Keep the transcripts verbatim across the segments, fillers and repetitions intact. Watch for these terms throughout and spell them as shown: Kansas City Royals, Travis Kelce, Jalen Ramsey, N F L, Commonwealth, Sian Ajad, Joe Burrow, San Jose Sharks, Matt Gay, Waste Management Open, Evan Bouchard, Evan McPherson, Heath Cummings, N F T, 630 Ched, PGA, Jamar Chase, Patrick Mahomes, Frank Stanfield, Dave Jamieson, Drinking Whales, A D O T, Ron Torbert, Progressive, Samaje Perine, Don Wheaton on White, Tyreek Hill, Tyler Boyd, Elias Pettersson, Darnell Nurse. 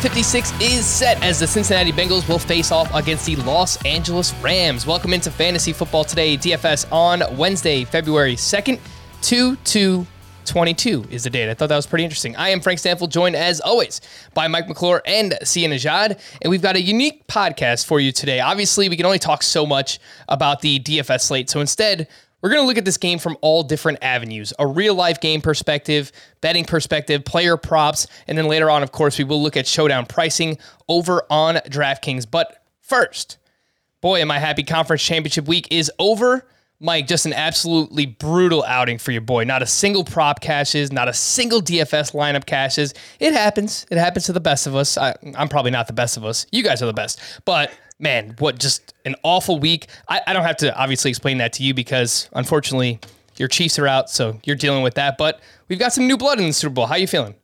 fifty-six is set as the Cincinnati Bengals will face off against the Los Angeles Rams. Welcome into Fantasy Football Today, D F S, on Wednesday, February second, two two twenty-two is the date. I thought that was pretty interesting. I am Frank Stanfield, joined as always by Mike McClure and Sian Ajad, and we've got a unique podcast for you today. Obviously, we can only talk so much about the D F S slate, so instead, we're going to look at this game from all different avenues, a real-life game perspective, betting perspective, player props, and then later on, of course, we will look at showdown pricing over on DraftKings. But first, boy, am I happy conference championship week is over. Mike, just an absolutely brutal outing for your boy. Not a single prop cashes, not a single D F S lineup cashes. It happens. It happens to the best of us. I, I'm probably not the best of us. You guys are the best. But man, what just an awful week. I, I don't have to obviously explain that to you because, unfortunately, your Chiefs are out, so you're dealing with that. But we've got some new blood in the Super Bowl. How are you feeling?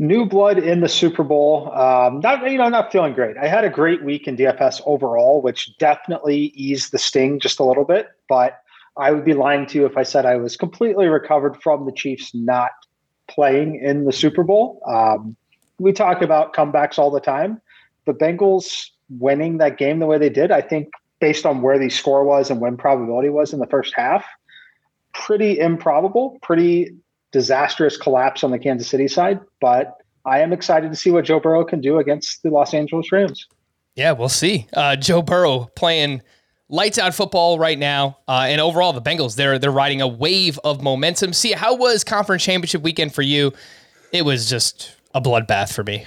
New blood in the Super Bowl. Um, not, you know, not feeling great. I had a great week in D F S overall, which definitely eased the sting just a little bit. But I would be lying to you if I said I was completely recovered from the Chiefs not playing in the Super Bowl. Um, we talk about comebacks all the time. The Bengals winning that game the way they did, I think, based on where the score was and win probability was in the first half, pretty improbable, pretty disastrous collapse on the Kansas City side. But I am excited to see what Joe Burrow can do against the Los Angeles Rams. Yeah, we'll see. Uh, Joe Burrow playing lights out football right now. Uh, and overall, the Bengals, they're, they're riding a wave of momentum. See, how was conference championship weekend for you? It was just a bloodbath for me.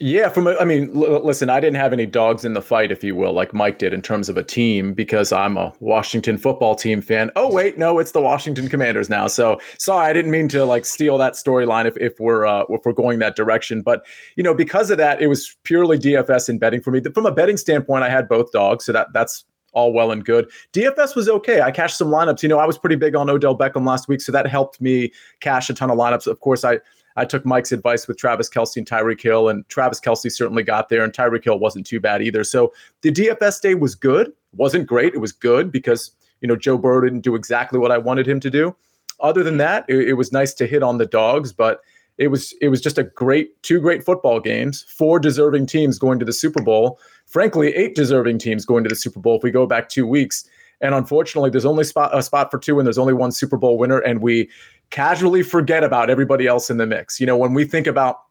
Yeah, from a, I mean, l- listen, I didn't have any dogs in the fight, if you will, like Mike did in terms of a team, because I'm a Washington football team fan. Oh, wait, no, it's the Washington Commanders now. So sorry, I didn't mean to like steal that storyline if, if we're uh, if we're going that direction. But, you know, because of that, it was purely D F S and betting for me. From a betting standpoint, I had both dogs. So that that's all well and good. D F S was okay. I cashed some lineups. You know, I was pretty big on Odell Beckham last week, so that helped me cash a ton of lineups. Of course, I... I took Mike's advice with Travis Kelce and Tyreek Hill, and Travis Kelce certainly got there, and Tyreek Hill wasn't too bad either. So the D F S day was good. It wasn't great. It was good because, you know, Joe Burrow didn't do exactly what I wanted him to do. Other than that, it, it was nice to hit on the dogs, but it was it was just a great, two great football games, four deserving teams going to the Super Bowl. Frankly, eight deserving teams going to the Super Bowl if we go back two weeks. And unfortunately, there's only spot a spot for two, and there's only one Super Bowl winner, and we casually forget about everybody else in the mix. You know, when we think about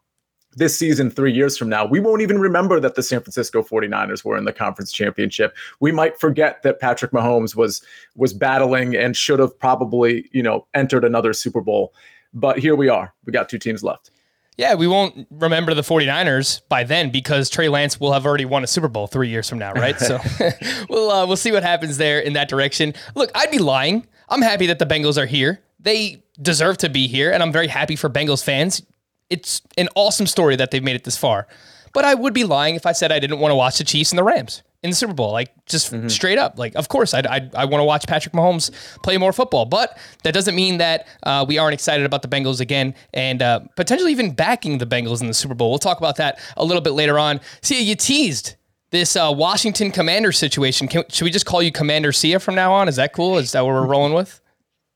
this season three years from now, we won't even remember that the San Francisco forty-niners were in the conference championship. We might forget that Patrick Mahomes was was battling and should have probably, you know, entered another Super Bowl. But here we are. We got two teams left. Yeah, we won't remember the forty-niners by then because Trey Lance will have already won a Super Bowl three years from now, right? So we'll uh, we'll see what happens there in that direction. Look, I'd be lying. I'm happy that the Bengals are here. They deserve to be here, and I'm very happy for Bengals fans. It's an awesome story that they've made it this far. But I would be lying if I said I didn't want to watch the Chiefs and the Rams in the Super Bowl, like just mm-hmm. straight up. Like, of course, I'd, I'd, I want to watch Patrick Mahomes play more football, but that doesn't mean that uh, we aren't excited about the Bengals again and uh, potentially even backing the Bengals in the Super Bowl. We'll talk about that a little bit later on. Sia, you teased this uh, Washington Commanders situation. Can, should we just call you Commander Sia from now on? Is that cool? Is that what we're rolling with?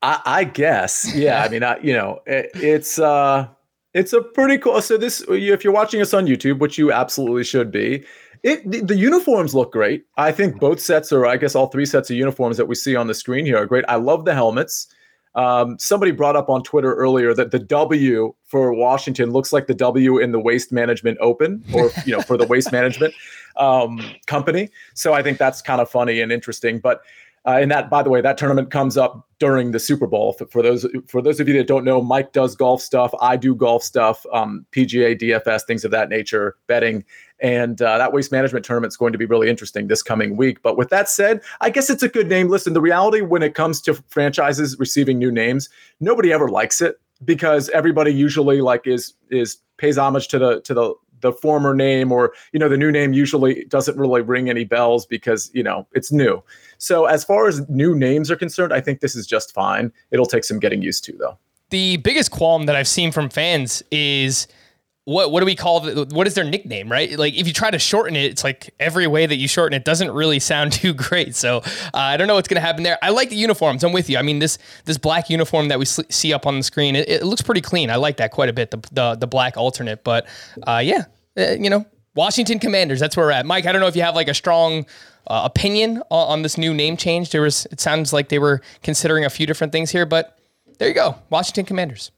I, I guess. Yeah. I mean, I, you know, it, it's... Uh... It's a pretty cool. So this, if you're watching us on YouTube, which you absolutely should be, it the, the uniforms look great. I think both sets, or I guess all three sets of uniforms that we see on the screen here are great. I love the helmets. Um, somebody brought up on Twitter earlier that the W for Washington looks like the W in the Waste Management Open, or you know, for the Waste Management um, company. So I think that's kind of funny and interesting. But Uh, and that, by the way, that tournament comes up during the Super Bowl. For, for those for those of you that don't know, Mike does golf stuff. I do golf stuff, um, P G A, D F S, things of that nature, betting. And uh, that Waste Management tournament is going to be really interesting this coming week. But with that said, I guess it's a good name. Listen, the reality when it comes to franchises receiving new names, nobody ever likes it because everybody usually like is is pays homage to the to the the former name, or, you know, the new name usually doesn't really ring any bells because, you know, it's new. So as far as new names are concerned, I think this is just fine. It'll take some getting used to, though. The biggest qualm that I've seen from fans is what what do we call the, what is their nickname, right? Like, if you try to shorten it, it's like every way that you shorten it doesn't really sound too great. So uh, I don't know what's going to happen there. I like the uniforms. I'm with you. I mean, this this black uniform that we sl- see up on the screen, it, it looks pretty clean. I like that quite a bit, the the, the black alternate. But uh, yeah, uh, you know, Washington Commanders, that's where we're at. Mike, I don't know if you have like a strong uh, opinion on, on this new name change. There was, it sounds like they were considering a few different things here, but there you go, Washington Commanders.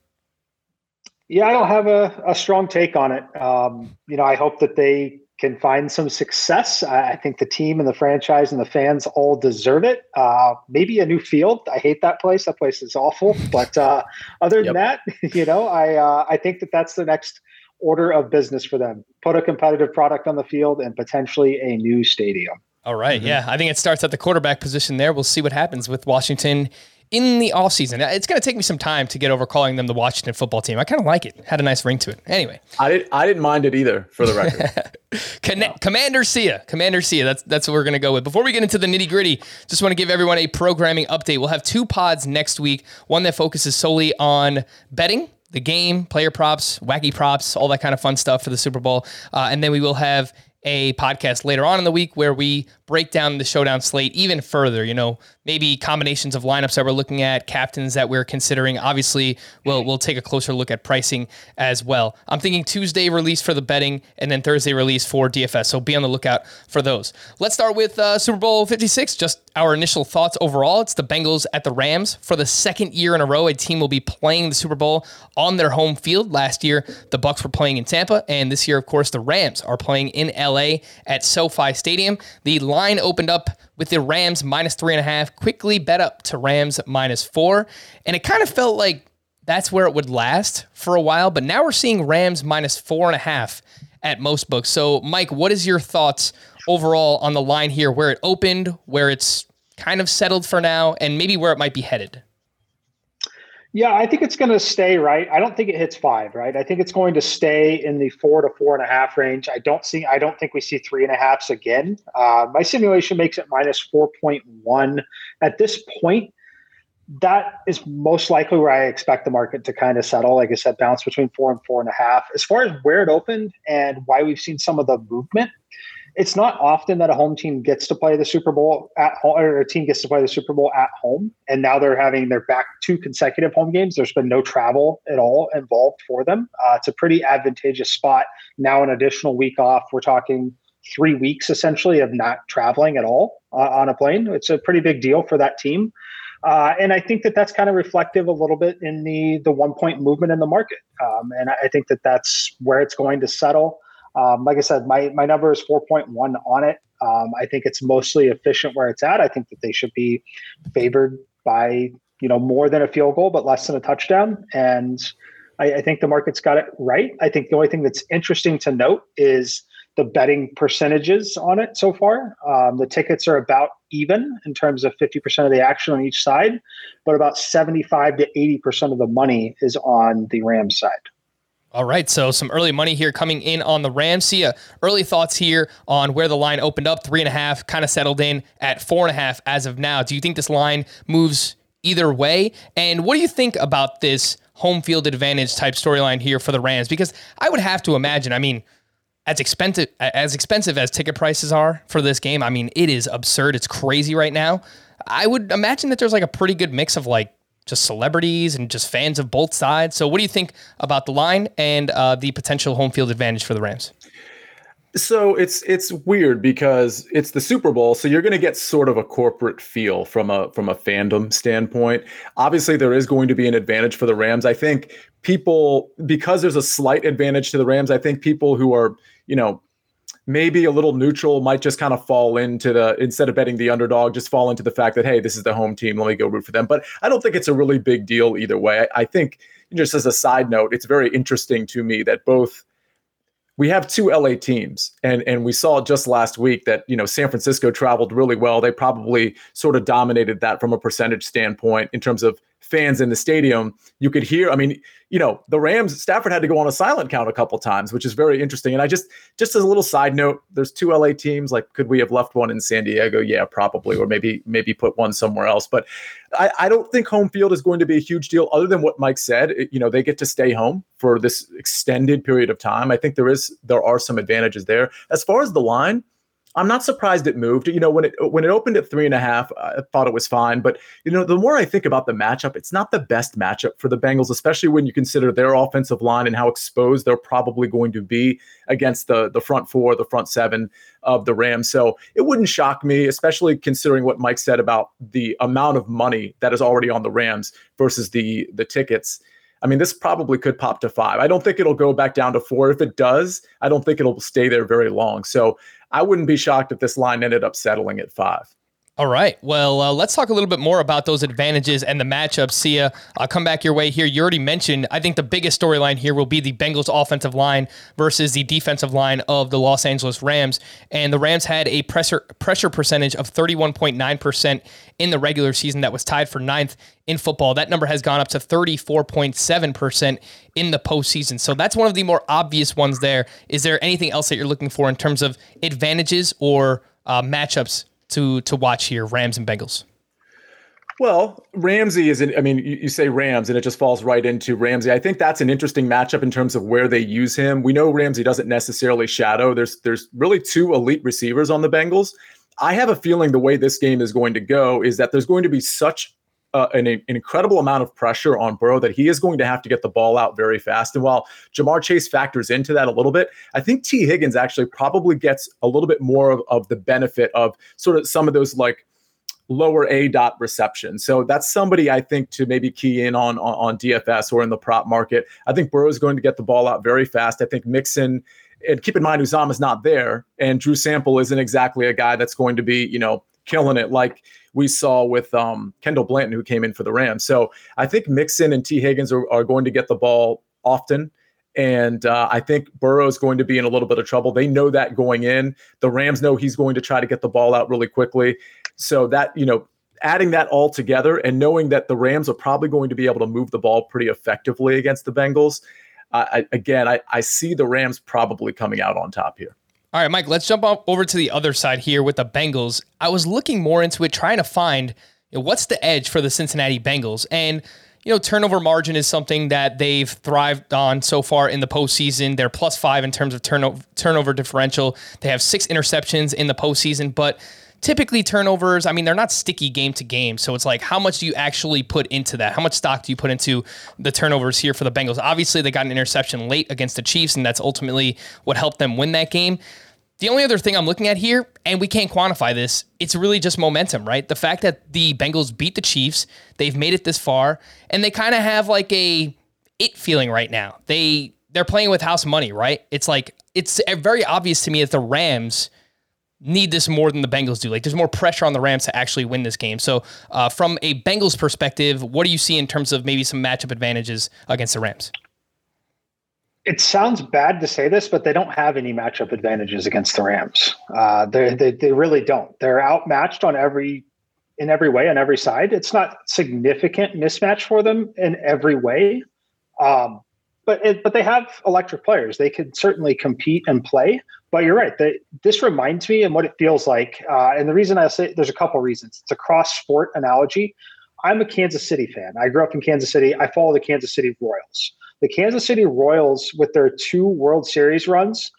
Yeah, I don't have a, a strong take on it. Um, you know, I hope that they can find some success. I, I think the team and the franchise and the fans all deserve it. Uh, maybe a new field. I hate that place. That place is awful. But uh, other than yep. that, you know, I uh, I think that that's the next order of business for them. Put a competitive product on the field and potentially a new stadium. All right. Mm-hmm. Yeah, I think it starts at the quarterback position there. We'll see what happens with Washington in the offseason. It's going to take me some time to get over calling them the Washington football team. I kind of like it. Had a nice ring to it. Anyway. I didn't, I didn't mind it either, for the record. Con- no. Commander Sia. Commander Sia. That's, that's what we're going to go with. Before we get into the nitty gritty, just want to give everyone a programming update. We'll have two pods next week. One that focuses solely on betting, the game, player props, wacky props, all that kind of fun stuff for the Super Bowl. Uh, and then we will have a podcast later on in the week where we break down the showdown slate even further, you know, maybe combinations of lineups that we're looking at, captains that we're considering. Obviously, we'll we'll take a closer look at pricing as well. I'm thinking Tuesday release for the betting and then Thursday release for D F S, so be on the lookout for those. Let's start with uh, Super Bowl fifty-six, just our initial thoughts overall. It's the Bengals at the Rams. For the second year in a row, a team will be playing the Super Bowl on their home field. Last year, the Bucs were playing in Tampa, and this year, of course, the Rams are playing in L A at SoFi Stadium. The line opened up with the Rams minus three and a half, quickly bet up to Rams minus four. And it kind of felt like that's where it would last for a while, but now we're seeing Rams minus four and a half at most books. So Mike, what is your thoughts overall on the line here, where it opened, where it's kind of settled for now, and maybe where it might be headed? Yeah, I think it's going to stay, right? I don't think it hits five, right? I think it's going to stay in the four to four and a half range. I don't see, I don't think we see three and a halves again. Uh, my simulation makes it minus four point one. At this point, that is most likely where I expect the market to kind of settle. Like I said, bounce between four and four and a half. As far as where it opened and why we've seen some of the movement, it's not often that a home team gets to play the Super Bowl at home, or a team gets to play the Super Bowl at home. And now they're having their back two consecutive home games. There's been no travel at all involved for them. Uh, it's a pretty advantageous spot. Now an additional week off. We're talking three weeks essentially of not traveling at all uh, on a plane. It's a pretty big deal for that team. Uh, and I think that that's kind of reflective a little bit in the, the one point movement in the market. Um, and I think that that's where it's going to settle. Um, like I said, my, my number is four point one on it. Um, I think it's mostly efficient where it's at. I think that they should be favored by, you know, more than a field goal, but less than a touchdown. And I, I think the market's got it right. I think the only thing that's interesting to note is the betting percentages on it so far. Um, the tickets are about even in terms of fifty percent of the action on each side, but about seventy-five to eighty percent of the money is on the Rams side. All right, so some early money here coming in on the Rams. See, uh, early thoughts here on where the line opened up, three and a half, kind of settled in at four and a half as of now. Do you think this line moves either way? And what do you think about this home field advantage type storyline here for the Rams? Because I would have to imagine, I mean, as expensive as expensive as ticket prices are for this game, I mean, it is absurd. It's crazy right now. I would imagine that there's like a pretty good mix of like just celebrities and just fans of both sides. So what do you think about the line and uh, the potential home field advantage for the Rams? So it's it's weird because it's the Super Bowl, so you're going to get sort of a corporate feel from a from a fandom standpoint. Obviously, there is going to be an advantage for the Rams. I think people, because there's a slight advantage to the Rams, I think people who are, you know, maybe a little neutral might just kind of fall into the, instead of betting the underdog, just fall into the fact that, hey, this is the home team, let me go root for them. But I don't think it's a really big deal either way. I, I think, just as a side note, it's very interesting to me that both, we have two L A teams, and, and we saw just last week that, you know, San Francisco traveled really well. They probably sort of dominated that from a percentage standpoint in terms of fans in the stadium, you could hear, I mean, you know, the Rams, Stafford had to go on a silent count a couple times, which is very interesting. And I just, just as a little side note, there's two L A teams. Like, could we have left one in San Diego? Yeah, probably, or maybe, maybe put one somewhere else. But I, I don't think home field is going to be a huge deal other than what Mike said. It, you know, they get to stay home for this extended period of time. I think there is, there are some advantages there. As far as the line, I'm not surprised it moved. You know, when it when it opened at three and a half, I thought it was fine. But, you know, the more I think about the matchup, it's not the best matchup for the Bengals, especially when you consider their offensive line and how exposed they're probably going to be against the, the front four, the front seven of the Rams. So it wouldn't shock me, especially considering what Mike said about the amount of money that is already on the Rams versus the the tickets. I mean, this probably could pop to five. I don't think it'll go back down to four. If it does, I don't think it'll stay there very long. So I wouldn't be shocked if this line ended up settling at five. All right. Well, uh, let's talk a little bit more about those advantages and the matchup. Sia, I'll come back your way here. You already mentioned, I think the biggest storyline here will be the Bengals offensive line versus the defensive line of the Los Angeles Rams. And the Rams had a pressure pressure percentage of thirty-one point nine percent in the regular season. That was tied for ninth in football. That number has gone up to thirty-four point seven percent in the postseason. So that's one of the more obvious ones there. Is there anything else that you're looking for in terms of advantages or uh, matchups to to watch here, Rams and Bengals? Well, Ramsey is, an, I mean, you, you say Rams and it just falls right into Ramsey. I think that's an interesting matchup in terms of where they use him. We know Ramsey doesn't necessarily shadow. There's there's really two elite receivers on the Bengals. I have a feeling the way this game is going to go is that there's going to be such Uh, an, an incredible amount of pressure on Burrow that he is going to have to get the ball out very fast. And while Jamar Chase factors into that a little bit, I think Tee Higgins actually probably gets a little bit more of, of the benefit of sort of some of those like lower A dot reception. So that's somebody I think to maybe key in on, on, on D F S or in the prop market. I think Burrow is going to get the ball out very fast. I think Mixon, and keep in mind Uzomah is not there, and Drew Sample isn't exactly a guy that's going to be, you know, killing it like we saw with um, Kendall Blanton, who came in for the Rams. So I think Mixon and Tee Higgins are, are going to get the ball often. And uh, I think Burrow is going to be in a little bit of trouble. They know that going in. The Rams know he's going to try to get the ball out really quickly. So that, you know, adding that all together and knowing that the Rams are probably going to be able to move the ball pretty effectively against the Bengals. Uh, I, again, I, I see the Rams probably coming out on top here. All right, Mike, let's jump over to the other side here with the Bengals. I was looking more into it, trying to find, you know, what's the edge for the Cincinnati Bengals. And, you know, turnover margin is something that they've thrived on so far in the postseason. They're plus five in terms of turnover, turnover differential. They have six interceptions in the postseason, but typically turnovers, I mean, they're not sticky game to game. So it's like, how much do you actually put into that? How much stock do you put into the turnovers here for the Bengals? Obviously, they got an interception late against the Chiefs, and that's ultimately what helped them win that game. The only other thing I'm looking at here, and we can't quantify this, it's really just momentum, right? The fact that the Bengals beat the Chiefs, they've made it this far, and they kind of have like a it feeling right now. They, they're playing with house money, right? It's like, it's very obvious to me that the Rams need this more than the Bengals do. Like, there's more pressure on the Rams to actually win this game. So uh, from a Bengals perspective, what do you see in terms of maybe some matchup advantages against the Rams? It sounds bad to say this, but they don't have any matchup advantages against the Rams. Uh, they they really don't. They're outmatched on every in every way on every side. It's not significant mismatch for them in every way, um, but it, but they have electric players. They can certainly compete and play. But you're right. They, this reminds me and what it feels like. Uh, and the reason I say there's a couple reasons. It's a cross sport analogy. I'm a Kansas City fan. I grew up in Kansas City. I follow the Kansas City Royals. The Kansas City Royals, with their two World Series runs,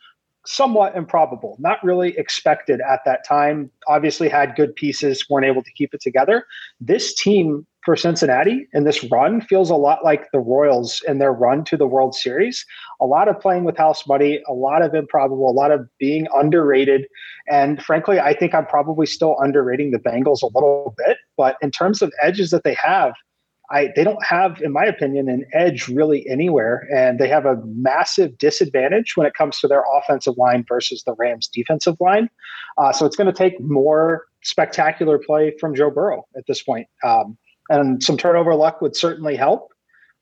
somewhat improbable, not really expected at that time, obviously had good pieces, weren't able to keep it together. This team for Cincinnati and this run feels a lot like the Royals in their run to the World Series. A lot of playing with house money, a lot of improbable, a lot of being underrated. And frankly, I think I'm probably still underrating the Bengals a little bit. But in terms of edges that they have, I, they don't have, in my opinion, an edge really anywhere, and they have a massive disadvantage when it comes to their offensive line versus the Rams' defensive line. Uh, so it's going to take more spectacular play from Joe Burrow at this point, um, and some turnover luck would certainly help.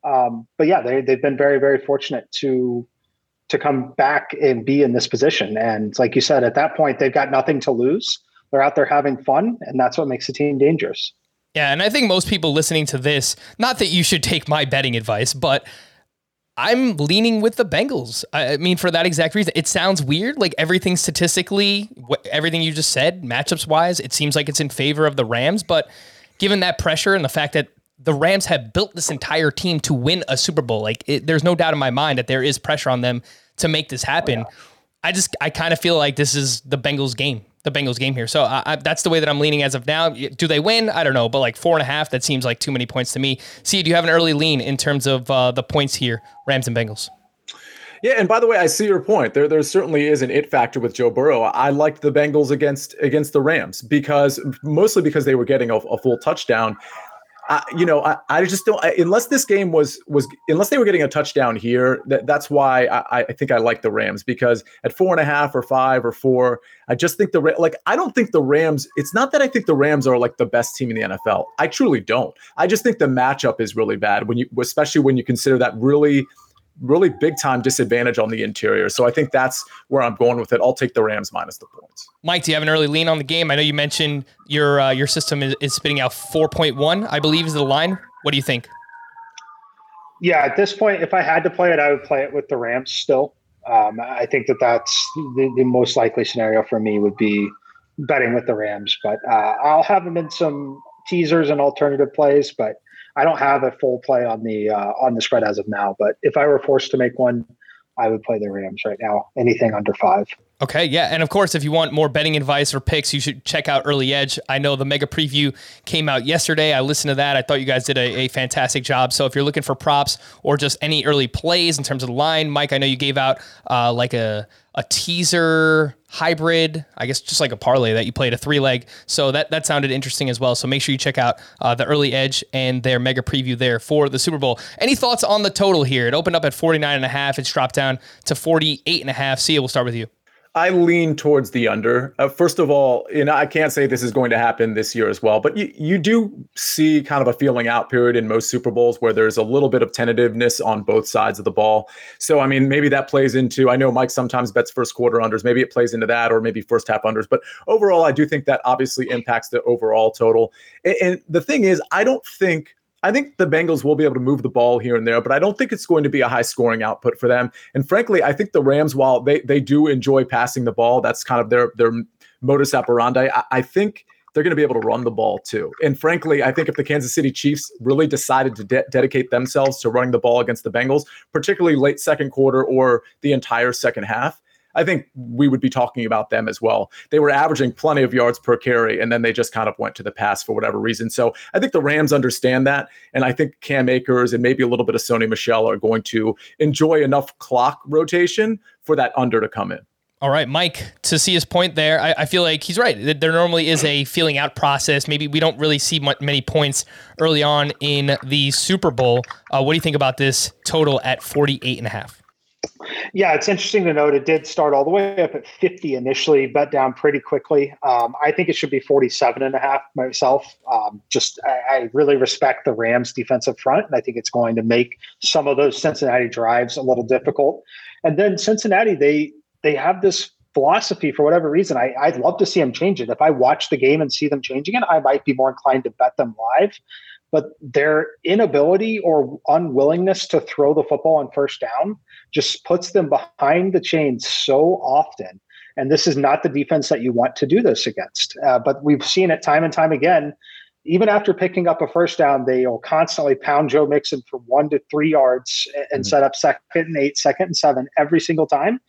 Um, but yeah, they, they've been very, very fortunate to to come back and be in this position. And like you said, at that point, they've got nothing to lose. They're out there having fun, and that's what makes the team dangerous. Yeah, and I think most people listening to this, not that you should take my betting advice, but I'm leaning with the Bengals. I mean, for that exact reason. It sounds weird, like everything statistically, wh- everything you just said, matchups-wise, it seems like it's in favor of the Rams, but given that pressure and the fact that the Rams have built this entire team to win a Super Bowl, like it, there's no doubt in my mind that there is pressure on them to make this happen. Oh, yeah. I just, I kind of feel like this is the Bengals game, the Bengals game here. So I, I, that's the way that I'm leaning as of now. Do they win? I don't know. But like four and a half, that seems like too many points to me. See, do you have an early lean in terms of uh, the points here, Rams and Bengals? Yeah, and by the way, I see your point. There there certainly is an it factor with Joe Burrow. I liked the Bengals against against the Rams because mostly because they were getting a, a full touchdown. Uh, you know, I, I just don't. I, unless this game was was unless they were getting a touchdown here, that, that's why I, I think I like the Rams, because at four and a half or five or four, I just think the like I don't think the Rams. It's not that I think the Rams are like the best team in the N F L. I truly don't. I just think the matchup is really bad when you, especially when you consider that really, really big time disadvantage on the interior. So I think that's where I'm going with it. I'll take the Rams minus the points. Mike, do you have an early lean on the game? I know you mentioned your uh, your system is, is spitting out four point one, I believe, is the line. What do you think? Yeah, at this point, if I had to play it, I would play it with the Rams still. Um, I think that that's the, the most likely scenario for me would be betting with the Rams. But uh, I'll have them in some teasers and alternative plays, but I don't have a full play on the uh, on the spread as of now, but if I were forced to make one, I would play the Rams right now. Anything under five. Okay, yeah, and of course, if you want more betting advice or picks, you should check out Early Edge. I know the mega preview came out yesterday. I listened to that. I thought you guys did a, a fantastic job. So if you're looking for props or just any early plays in terms of the line, Mike, I know you gave out uh, like a a teaser hybrid, I guess just like a parlay that you played a three leg. So that, that sounded interesting as well. So make sure you check out uh, the Early Edge and their mega preview there for the Super Bowl. Any thoughts on the total here? It opened up at forty-nine and a half. It's dropped down to forty-eight and a half. Sia, we'll start with you. I lean towards the under. Uh, first of all, and I can't say this is going to happen this year as well, but you, you do see kind of a feeling out period in most Super Bowls where there's a little bit of tentativeness on both sides of the ball. So, I mean, maybe that plays into, I know Mike sometimes bets first quarter unders, maybe it plays into that, or maybe first half unders. But overall, I do think that obviously impacts the overall total. And, and the thing is, I don't think I think the Bengals will be able to move the ball here and there, but I don't think it's going to be a high scoring output for them. And frankly, I think the Rams, while they they do enjoy passing the ball, that's kind of their their modus operandi. I, I think they're going to be able to run the ball too. And frankly, I think if the Kansas City Chiefs really decided to de- dedicate themselves to running the ball against the Bengals, particularly late second quarter or the entire second half, I think we would be talking about them as well. They were averaging plenty of yards per carry, and then they just kind of went to the pass for whatever reason. So I think the Rams understand that, and I think Cam Akers and maybe a little bit of Sonny Michel are going to enjoy enough clock rotation for that under to come in. All right, Mike, to see his point there, I, I feel like he's right. There normally is a feeling out process. Maybe we don't really see much, many points early on in the Super Bowl. Uh, what do you think about this total at forty-eight and a half? Yeah, it's interesting to note it did start all the way up at fifty initially, bet down pretty quickly. Um, I think it should be forty-seven and a half myself. Um, just I, I really respect the Rams defensive front, and I think it's going to make some of those Cincinnati drives a little difficult. And then Cincinnati, they they have this philosophy for whatever reason. I, I'd love to see them change it. If I watch the game and see them changing it, I might be more inclined to bet them live. But their inability or unwillingness to throw the football on first down just puts them behind the chains so often. And this is not the defense that you want to do this against. Uh, but we've seen it time and time again. Even after picking up a first down, they'll constantly pound Joe Mixon for one to three yards and mm-hmm. set up second and eight, second and seven every single time.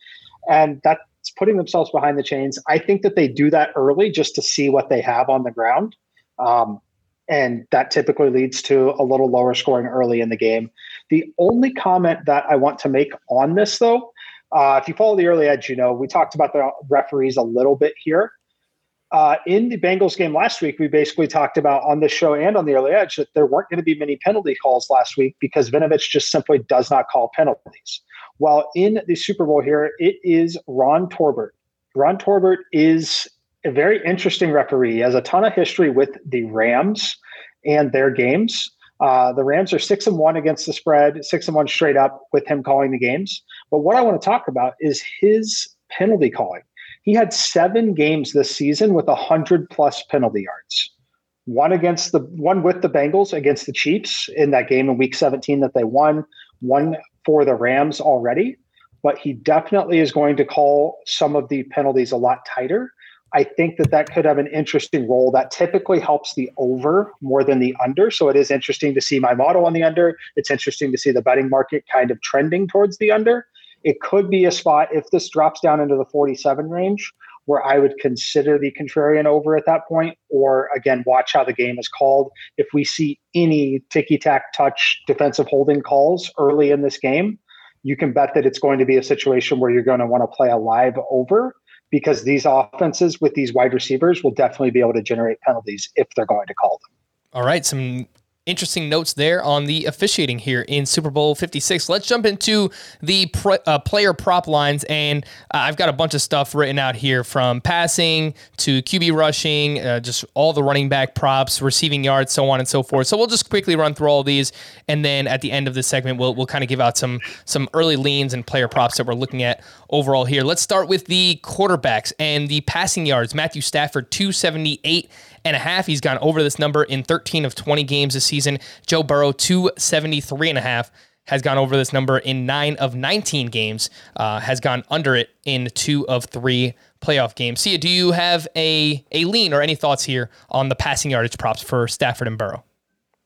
And that's putting themselves behind the chains. I think that they do that early just to see what they have on the ground. Um, And that typically leads to a little lower scoring early in the game. The only comment that I want to make on this, though, uh, if you follow the Early Edge, you know, we talked about the referees a little bit here. Uh, in the Bengals game last week, we basically talked about on this show and on the Early Edge that there weren't going to be many penalty calls last week because Vinovich just simply does not call penalties. While in the Super Bowl here, it is Ron Torbert. Ron Torbert is a very interesting referee. He has a ton of history with the Rams and their games. Uh, the Rams are six and one against the spread, six and one straight up with him calling the games. But what I want to talk about is his penalty calling. He had seven games this season with one hundred plus penalty yards. one against the one with the Bengals against the Chiefs in that game in week seventeen that they won, one for the Rams already, but he definitely is going to call some of the penalties a lot tighter. I think that that could have an interesting role that typically helps the over more than the under. So it is interesting to see my model on the under. It's interesting to see the betting market kind of trending towards the under. It could be a spot if this drops down into the forty-seven range where I would consider the contrarian over at that point, or again, watch how the game is called. If we see any ticky-tack touch defensive holding calls early in this game, you can bet that it's going to be a situation where you're going to want to play a live over, because these offenses with these wide receivers will definitely be able to generate penalties if they're going to call them. All right, some interesting notes there on the officiating here in Super Bowl fifty-six. Let's jump into the pro, uh, player prop lines, and uh, I've got a bunch of stuff written out here from passing to Q B rushing, uh, just all the running back props, receiving yards, so on and so forth. So we'll just quickly run through all these, and then at the end of this segment, we'll we'll kind of give out some some early leans and player props that we're looking at overall here. Let's start with the quarterbacks and the passing yards. Matthew Stafford, two seventy-eight and a half. He's gone over this number in thirteen of twenty games this season. Joe Burrow, two seventy-three and a half, has gone over this number in nine of nineteen games, uh, has gone under it in two of three playoff games. Sia, do you have a, a lean or any thoughts here on the passing yardage props for Stafford and Burrow?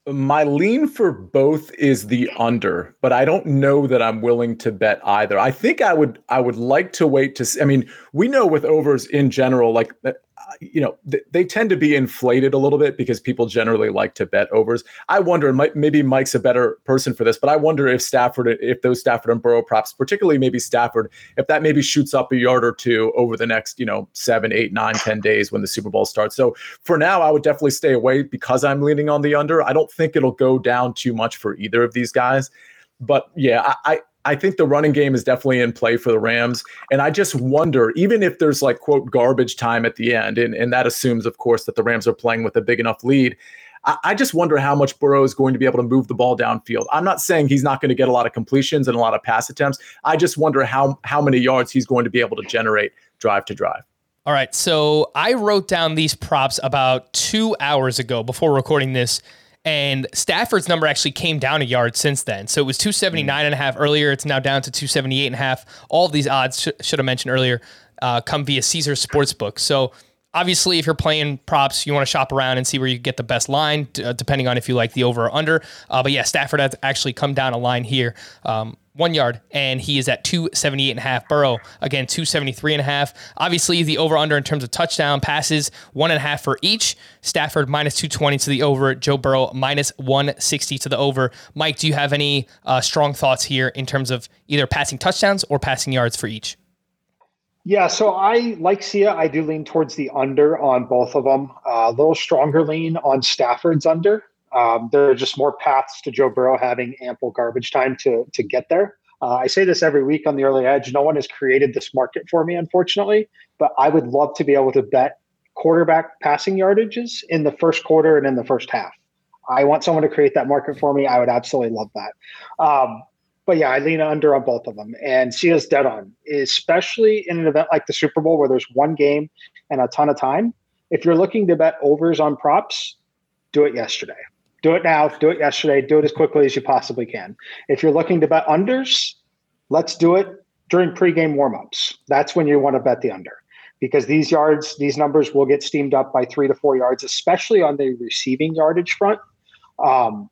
My lean for both is the under, but I don't know that I'm willing to bet either. I think I would I would like to wait to see. I mean, we know with overs in general, like, you know, th- they tend to be inflated a little bit because people generally like to bet overs. I wonder, might, maybe Mike's a better person for this, but I wonder if Stafford, if those Stafford and Burrow props, particularly maybe Stafford, if that maybe shoots up a yard or two over the next, you know, seven, eight, nine, ten days when the Super Bowl starts. So for now, I would definitely stay away because I'm leaning on the under. I don't think it'll go down too much for either of these guys. But yeah, I, I I think the running game is definitely in play for the Rams. And I just wonder, even if there's like, quote, garbage time at the end, and, and that assumes, of course, that the Rams are playing with a big enough lead, I, I just wonder how much Burrow is going to be able to move the ball downfield. I'm not saying he's not going to get a lot of completions and a lot of pass attempts. I just wonder how how many yards he's going to be able to generate drive to drive. All right, so I wrote down these props about two hours ago before recording this, and Stafford's number actually came down a yard since then. So it was two seventy-nine and a half earlier. It's now down to two seventy-eight and a half. All of these odds, sh- should have mentioned earlier, uh, come via Caesar's Sportsbook. So obviously, if you're playing props, you want to shop around and see where you get the best line, d- depending on if you like the over or under. Uh, but yeah, Stafford has actually come down a line here. Um, one yard, and he is at two seventy-eight and a half. Burrow, again, two seventy-three and a half. Obviously, the over-under in terms of touchdown passes, one and a half for each. Stafford minus two twenty to the over. Joe Burrow minus one sixty to the over. Mike, do you have any uh, strong thoughts here in terms of either passing touchdowns or passing yards for each? Yeah, so I, like Sia, I do lean towards the under on both of them. Uh, a little stronger lean on Stafford's under. Um, there are just more paths to Joe Burrow having ample garbage time to to get there. Uh, I say this every week on the Early Edge. No one has created this market for me, unfortunately, but I would love to be able to bet quarterback passing yardages in the first quarter and in the first half. I want someone to create that market for me. I would absolutely love that. Um, but yeah, I lean under on both of them. And Sia's dead on, especially in an event like the Super Bowl where there's one game and a ton of time. If you're looking to bet overs on props, do it yesterday. Do it now, do it yesterday, do it as quickly as you possibly can. If you're looking to bet unders, let's do it during pregame warmups. That's when you want to bet the under, because these yards, these numbers will get steamed up by three to four yards, especially on the receiving yardage front. Um,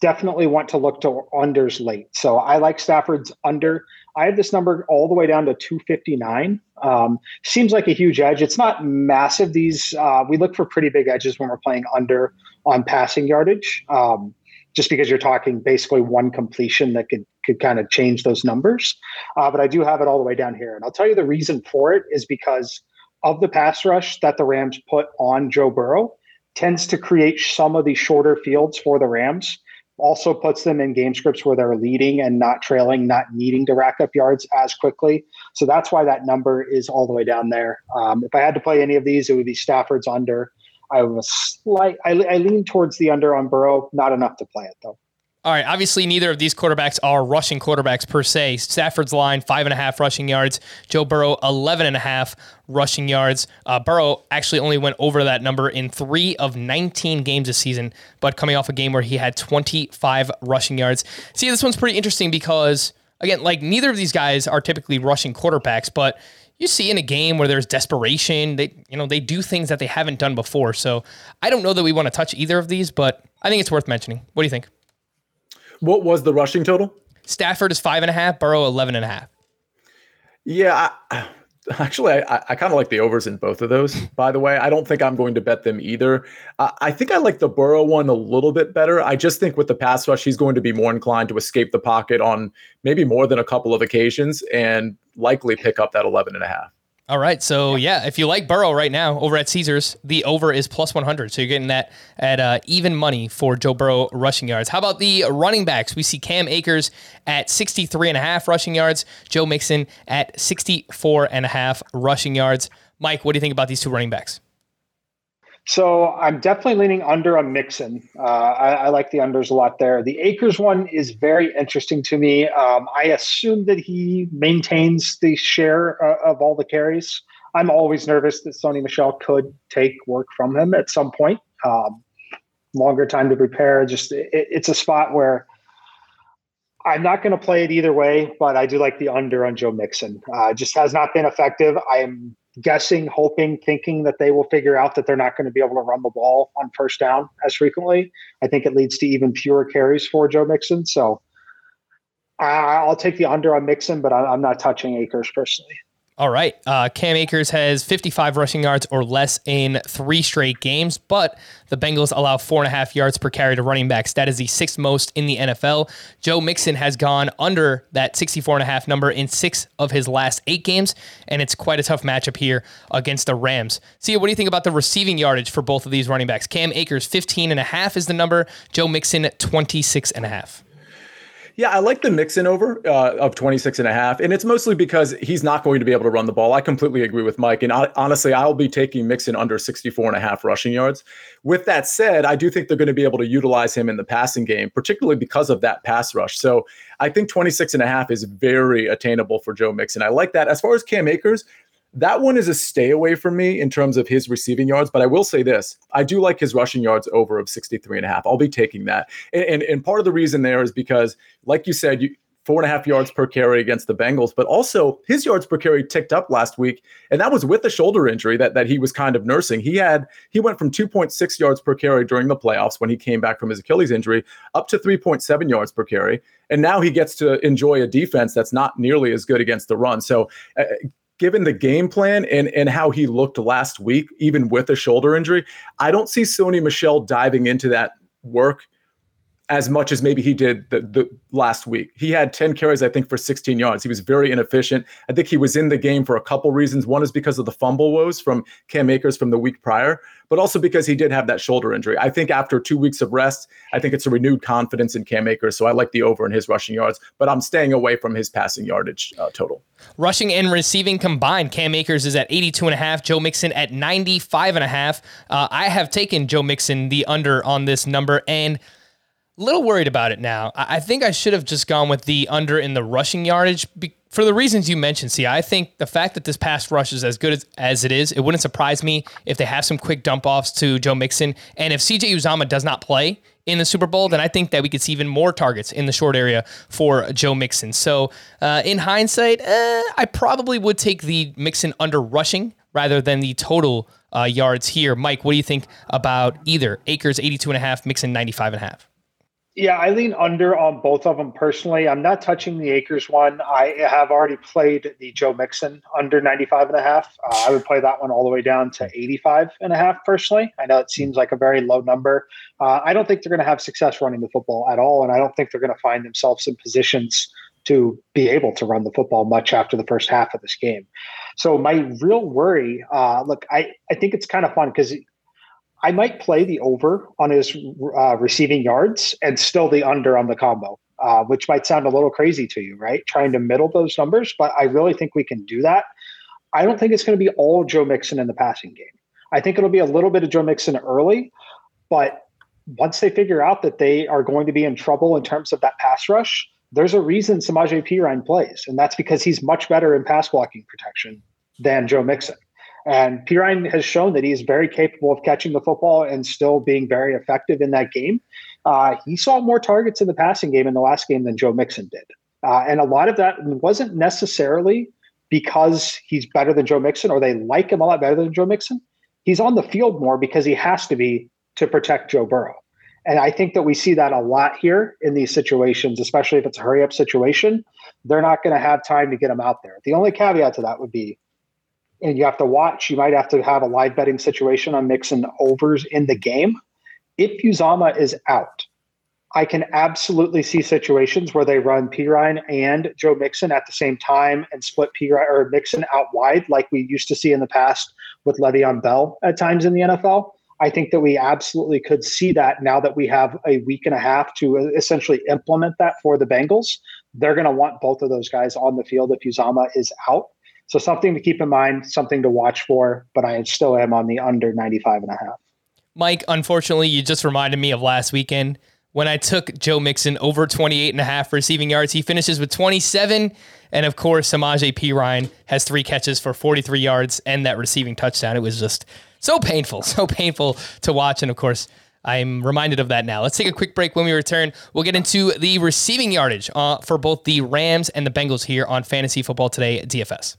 definitely want to look to unders late. So I like Stafford's under. I have this number all the way down to two fifty-nine. Um, seems like a huge edge. It's not massive. These uh, we look for pretty big edges when we're playing under on passing yardage, um, just because you're talking basically one completion that could could kind of change those numbers. Uh, but I do have it all the way down here. And I'll tell you the reason for it is because of the pass rush that the Rams put on Joe Burrow tends to create some of the shorter fields for the Rams. Also puts them in game scripts where they're leading and not trailing, not needing to rack up yards as quickly. So that's why that number is all the way down there. Um, if I had to play any of these, it would be Stafford's under. I was slight. I, I lean towards the under on Burrow. Not enough to play it, though. All right, obviously neither of these quarterbacks are rushing quarterbacks per se. Stafford's line, five and a half rushing yards. Joe Burrow, eleven and a half rushing yards. Uh, Burrow actually only went over that number in three of nineteen games this season, but coming off a game where he had twenty-five rushing yards. See, this one's pretty interesting because, again, like neither of these guys are typically rushing quarterbacks, but you see in a game where there's desperation, they you know they do things that they haven't done before. So I don't know that we want to touch either of these, but I think it's worth mentioning. What do you think? What was the rushing total? Stafford is five and a half, Burrow eleven and a half. Yeah, I, actually, I, I kind of like the overs in both of those, by the way. I don't think I'm going to bet them either. Uh, I think I like the Burrow one a little bit better. I just think with the pass rush, he's going to be more inclined to escape the pocket on maybe more than a couple of occasions and likely pick up that eleven and a half. All right, so yeah, if you like Burrow right now over at Caesars, the over is plus one hundred. So you're getting that at uh, even money for Joe Burrow rushing yards. How about the running backs? We see Cam Akers at sixty-three and a half rushing yards, Joe Mixon at sixty-four and a half rushing yards. Mike, what do you think about these two running backs? So I'm definitely leaning under on Mixon. Uh, I, I like the unders a lot there. The Akers one is very interesting to me. Um, I assume that he maintains the share uh, of all the carries. I'm always nervous that Sonny Michel could take work from him at some point. Um, longer time to prepare. Just it, it's a spot where I'm not going to play it either way, but I do like the under on Joe Mixon. Uh, just has not been effective. I am guessing, hoping, thinking that they will figure out that they're not going to be able to run the ball on first down as frequently. I think it leads to even fewer carries for Joe Mixon. So I'll take the under on Mixon, but I'm not touching Akers personally. All right. Uh, Cam Akers has fifty-five rushing yards or less in three straight games, but the Bengals allow four and a half yards per carry to running backs. That is the sixth most in the N F L. Joe Mixon has gone under that sixty-four and a half number in six of his last eight games, and it's quite a tough matchup here against the Rams. Sia, what do you think about the receiving yardage for both of these running backs? Cam Akers, fifteen and a half is the number. Joe Mixon, twenty-six and a half. Yeah, I like the Mixon over uh, of twenty-six and a half, and it's mostly because he's not going to be able to run the ball. I completely agree with Mike, and I, honestly, I'll be taking Mixon under sixty-four and a half rushing yards. With that said, I do think they're going to be able to utilize him in the passing game, particularly because of that pass rush. So I think twenty-six and a half is very attainable for Joe Mixon. I like that. As far as Cam Akers, that one is a stay away from me in terms of his receiving yards, but I will say this. I do like his rushing yards over of sixty-three and a half. I'll be taking that. And, and, and part of the reason there is because, like you said, you, four and a half yards per carry against the Bengals, but also his yards per carry ticked up last week, and that was with the shoulder injury that, that he was kind of nursing. He had he went from two point six yards per carry during the playoffs when he came back from his Achilles injury up to three point seven yards per carry, and now he gets to enjoy a defense that's not nearly as good against the run. So uh, given the game plan and, and how he looked last week, even with a shoulder injury, I don't see Sonny Michel diving into that work as much as maybe he did the, the last week. He had ten carries, I think, for sixteen yards. He was very inefficient. I think he was in the game for a couple reasons. One is because of the fumble woes from Cam Akers from the week prior, but also because he did have that shoulder injury. I think after two weeks of rest, I think it's a renewed confidence in Cam Akers, so I like the over in his rushing yards, but I'm staying away from his passing yardage uh, total. Rushing and receiving combined, Cam Akers is at eighty-two and a half, Joe Mixon at ninety-five and a half. Uh, I have taken Joe Mixon the under on this number and a little worried about it now. I think I should have just gone with the under in the rushing yardage be- for the reasons you mentioned. See, I think the fact that this pass rush is as good as, as it is, it wouldn't surprise me if they have some quick dump offs to Joe Mixon. And if C J Uzomah does not play in the Super Bowl, then I think that we could see even more targets in the short area for Joe Mixon. So uh, in hindsight, eh, I probably would take the Mixon under rushing rather than the total uh, yards here. Mike, what do you think about either? Akers eighty-two and a half, Mixon ninety-five and a half. Yeah, I lean under on both of them personally. I'm not touching the Akers one. I have already played the Joe Mixon under ninety-five and a half. Uh, I would play that one all the way down to eighty-five and a half personally. I know it seems like a very low number. Uh, I don't think they're going to have success running the football at all, and I don't think they're going to find themselves in positions to be able to run the football much after the first half of this game. So my real worry, uh, look, I, I think it's kind of fun because – I might play the over on his uh, receiving yards and still the under on the combo, uh, which might sound a little crazy to you, right? Trying to middle those numbers, but I really think we can do that. I don't think it's going to be all Joe Mixon in the passing game. I think it'll be a little bit of Joe Mixon early, but once they figure out that they are going to be in trouble in terms of that pass rush, there's a reason Samaje Perine plays, and that's because he's much better in pass blocking protection than Joe Mixon. And Perine has shown that he's very capable of catching the football and still being very effective in that game. Uh, he saw more targets in the passing game in the last game than Joe Mixon did. Uh, and a lot of that wasn't necessarily because he's better than Joe Mixon or they like him a lot better than Joe Mixon. He's on the field more because he has to be to protect Joe Burrow. And I think that we see that a lot here in these situations, especially if it's a hurry-up situation. They're not going to have time to get him out there. The only caveat to that would be, and you have to watch, you might have to have a live betting situation on Mixon overs in the game. If Uzomah is out, I can absolutely see situations where they run Perine and Joe Mixon at the same time and split Perine or Mixon out wide like we used to see in the past with Le'Veon Bell at times in the N F L. I think that we absolutely could see that now that we have a week and a half to essentially implement that for the Bengals. They're going to want both of those guys on the field if Uzomah is out. So something to keep in mind, something to watch for, but I still am on the under ninety-five and a half. Mike, unfortunately, you just reminded me of last weekend when I took Joe Mixon over twenty-eight and a half receiving yards. He finishes with twenty-seven. And of course, Samaje Perine has three catches for forty-three yards and that receiving touchdown. It was just so painful, so painful to watch. And of course, I'm reminded of that now. Let's take a quick break. When we return, we'll get into the receiving yardage uh, for both the Rams and the Bengals here on Fantasy Football Today at D F S.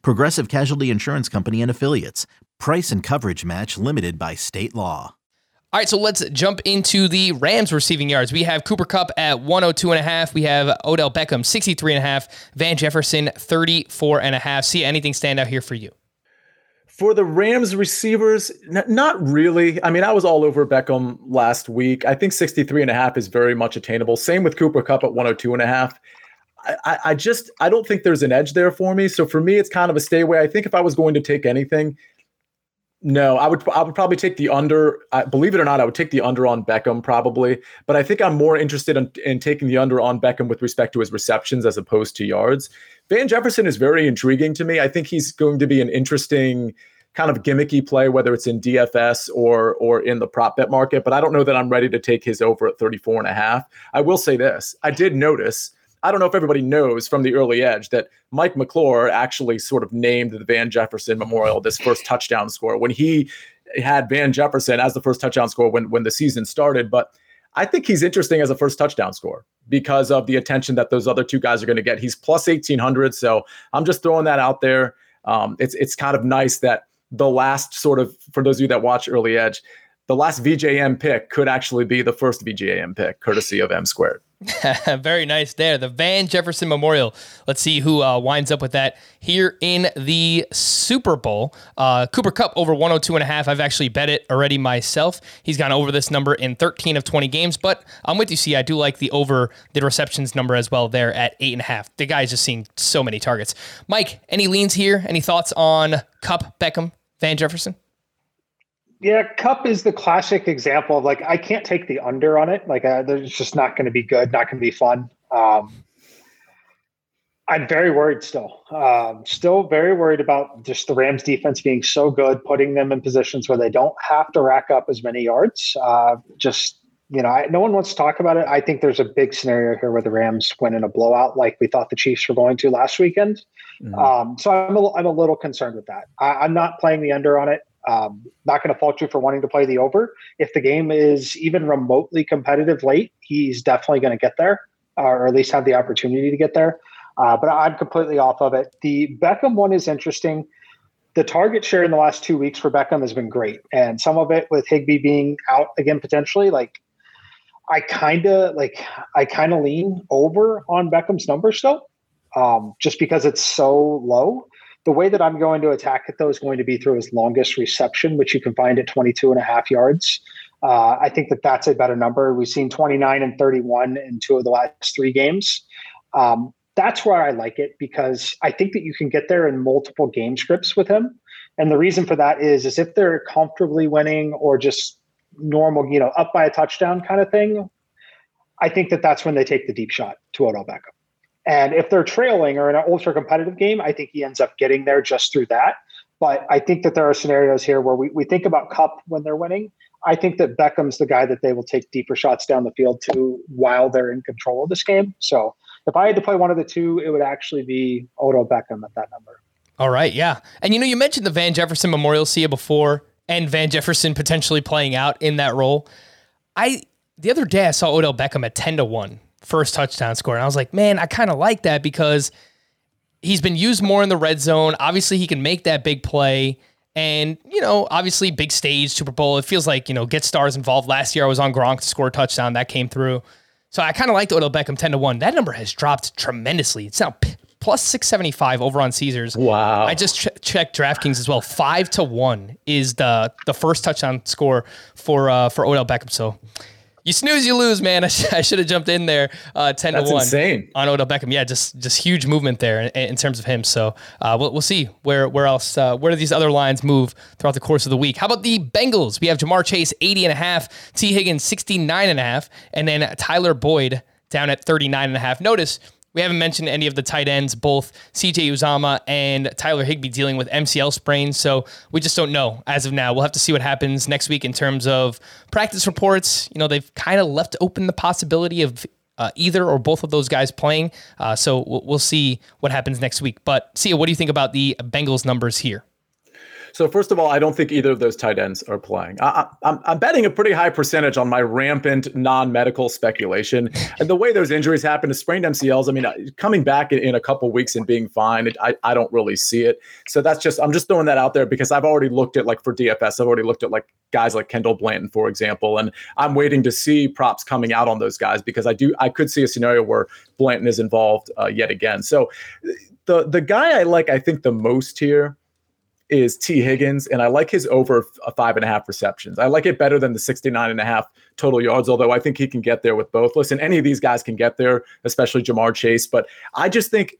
Progressive Casualty Insurance Company and Affiliates. Price and coverage match limited by state law. All right, so let's jump into the Rams receiving yards. We have Cooper Kupp at one oh two and a half. We have Odell Beckham, sixty-three and a half. Van Jefferson, thirty-four and a half. See, anything stand out here for you? For the Rams receivers, n- not really. I mean, I was all over Beckham last week. I think sixty-three and a half is very much attainable. Same with Cooper Kupp at one oh two and a half. I, I just, I don't think there's an edge there for me. So for me, it's kind of a stay away. I think if I was going to take anything, No, I would I would probably take the under. I, believe it or not, I would take the under on Beckham probably. But I think I'm more interested in, in taking the under on Beckham with respect to his receptions as opposed to yards. Van Jefferson is very intriguing to me. I think he's going to be an interesting kind of gimmicky play, whether it's in D F S or or in the prop bet market. But I don't know that I'm ready to take his over at thirty-four and a half. I will say this. I did notice, I don't know if everybody knows from the early edge that Mike McClure actually sort of named the Van Jefferson Memorial this first touchdown score when he had Van Jefferson as the first touchdown score when, when the season started. But I think he's interesting as a first touchdown score because of the attention that those other two guys are going to get. He's plus eighteen hundred. So I'm just throwing that out there. Um, it's, it's kind of nice that the last sort of, for those of you that watch early edge, the last V J M pick could actually be the first V J M pick, courtesy of M squared. Very nice there. The Van Jefferson Memorial. Let's see who uh, winds up with that here in the Super Bowl. Uh, Cooper Kupp over one oh two and a half. I've actually bet it already myself. He's gone over this number in thirteen of twenty games, but I'm with you, C. I do like the over the receptions number as well there at eight and a half. The guy's just seen so many targets. Mike, any leans here? Any thoughts on Kupp, Beckham, Van Jefferson? Yeah, Kupp is the classic example of, like, I can't take the under on it. Like, uh, it's just not going to be good, not going to be fun. Um, I'm very worried still. Um, still very worried about just the Rams defense being so good, putting them in positions where they don't have to rack up as many yards. Uh, just, you know, I, no one wants to talk about it. I think there's a big scenario here where the Rams win in a blowout like we thought the Chiefs were going to last weekend. Mm-hmm. Um, so I'm a, I'm a little concerned with that. I, I'm not playing the under on it. Um, not going to fault you for wanting to play the over. If the game is even remotely competitive late, he's definitely going to get there, or at least have the opportunity to get there. Uh, but I'm completely off of it. The Beckham one is interesting. The target share in the last two weeks for Beckham has been great. And some of it with Higbee being out again, potentially, like I kind of like, I kind of lean over on Beckham's number still, um, just because it's so low. The way that I'm going to attack it, though, is going to be through his longest reception, which you can find at twenty-two and a half yards. Uh, I think that that's a better number. We've seen twenty-nine and thirty-one in two of the last three games. Um, that's where I like it, because I think that you can get there in multiple game scripts with him. And the reason for that is, is if they're comfortably winning or just normal, you know, up by a touchdown kind of thing, I think that that's when they take the deep shot to Odell Beckham. And if they're trailing or in an ultra-competitive game, I think he ends up getting there just through that. But I think that there are scenarios here where we, we think about Kupp when they're winning. I think that Beckham's the guy that they will take deeper shots down the field to while they're in control of this game. So if I had to play one of the two, it would actually be Odell Beckham at that number. All right, yeah. And, you know, you mentioned the Van Jefferson Memorial C before and Van Jefferson potentially playing out in that role. I The other day I saw Odell Beckham at ten to one. First touchdown score. And I was like, man, I kind of like that because he's been used more in the red zone. Obviously he can make that big play and, you know, obviously big stage, Super Bowl. It feels like, you know, get stars involved. Last year I was on Gronk to score a touchdown that came through. So I kind of liked Odell Beckham ten to one. That number has dropped tremendously. It's now p- plus six seventy-five over on Caesars. Wow. I just ch- checked DraftKings as well. Five to one is the, the first touchdown score for, uh, for Odell Beckham. So you snooze, you lose, man. I, sh- I should have jumped in there uh, ten That's to one insane. On Odell Beckham. Yeah, just just huge movement there in, in terms of him. So uh, we'll we'll see where where else uh, where do these other lines move throughout the course of the week. How about the Bengals? We have Jamar Chase eighty and a half, Tee Higgins sixty nine and a half, and then Tyler Boyd down at thirty nine and a half. Notice we haven't mentioned any of the tight ends, both C J Uzomah and Tyler Higbee dealing with M C L sprains. So we just don't know as of now. We'll have to see what happens next week in terms of practice reports. You know, they've kind of left open the possibility of uh, either or both of those guys playing. Uh, so we'll, we'll see what happens next week. But Sia, what do you think about the Bengals numbers here? So first of all, I don't think either of those tight ends are playing. I, I, I'm, I'm betting a pretty high percentage on my rampant non-medical speculation. And the way those injuries happen to sprained M C Ls, I mean, coming back in, in a couple weeks and being fine, it, I, I don't really see it. So that's just, I'm just throwing that out there because I've already looked at, like, for D F S, I've already looked at, like, guys like Kendall Blanton, for example, and I'm waiting to see props coming out on those guys because I do, I could see a scenario where Blanton is involved uh, yet again. So the the guy I like, I think the most here is Tee Higgins, and I like his over five and a half receptions. I like it better than the sixty-nine and a half total yards, although I think he can get there with both. Listen, any of these guys can get there, especially Jamar Chase, but I just think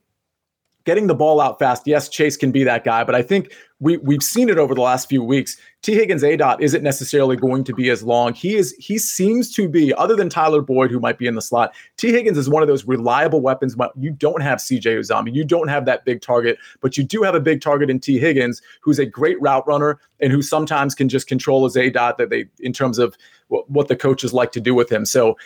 getting the ball out fast, yes, Chase can be that guy, but I think we, we've seen it over the last few weeks. Tee Higgins' A D O T isn't necessarily going to be as long. He is. He seems to be, other than Tyler Boyd, who might be in the slot, Tee Higgins is one of those reliable weapons. You don't have C J Uzomah. You don't have that big target, but you do have a big target in Tee Higgins, who's a great route runner and who sometimes can just control his A D O T that they, in terms of w- what the coaches like to do with him. So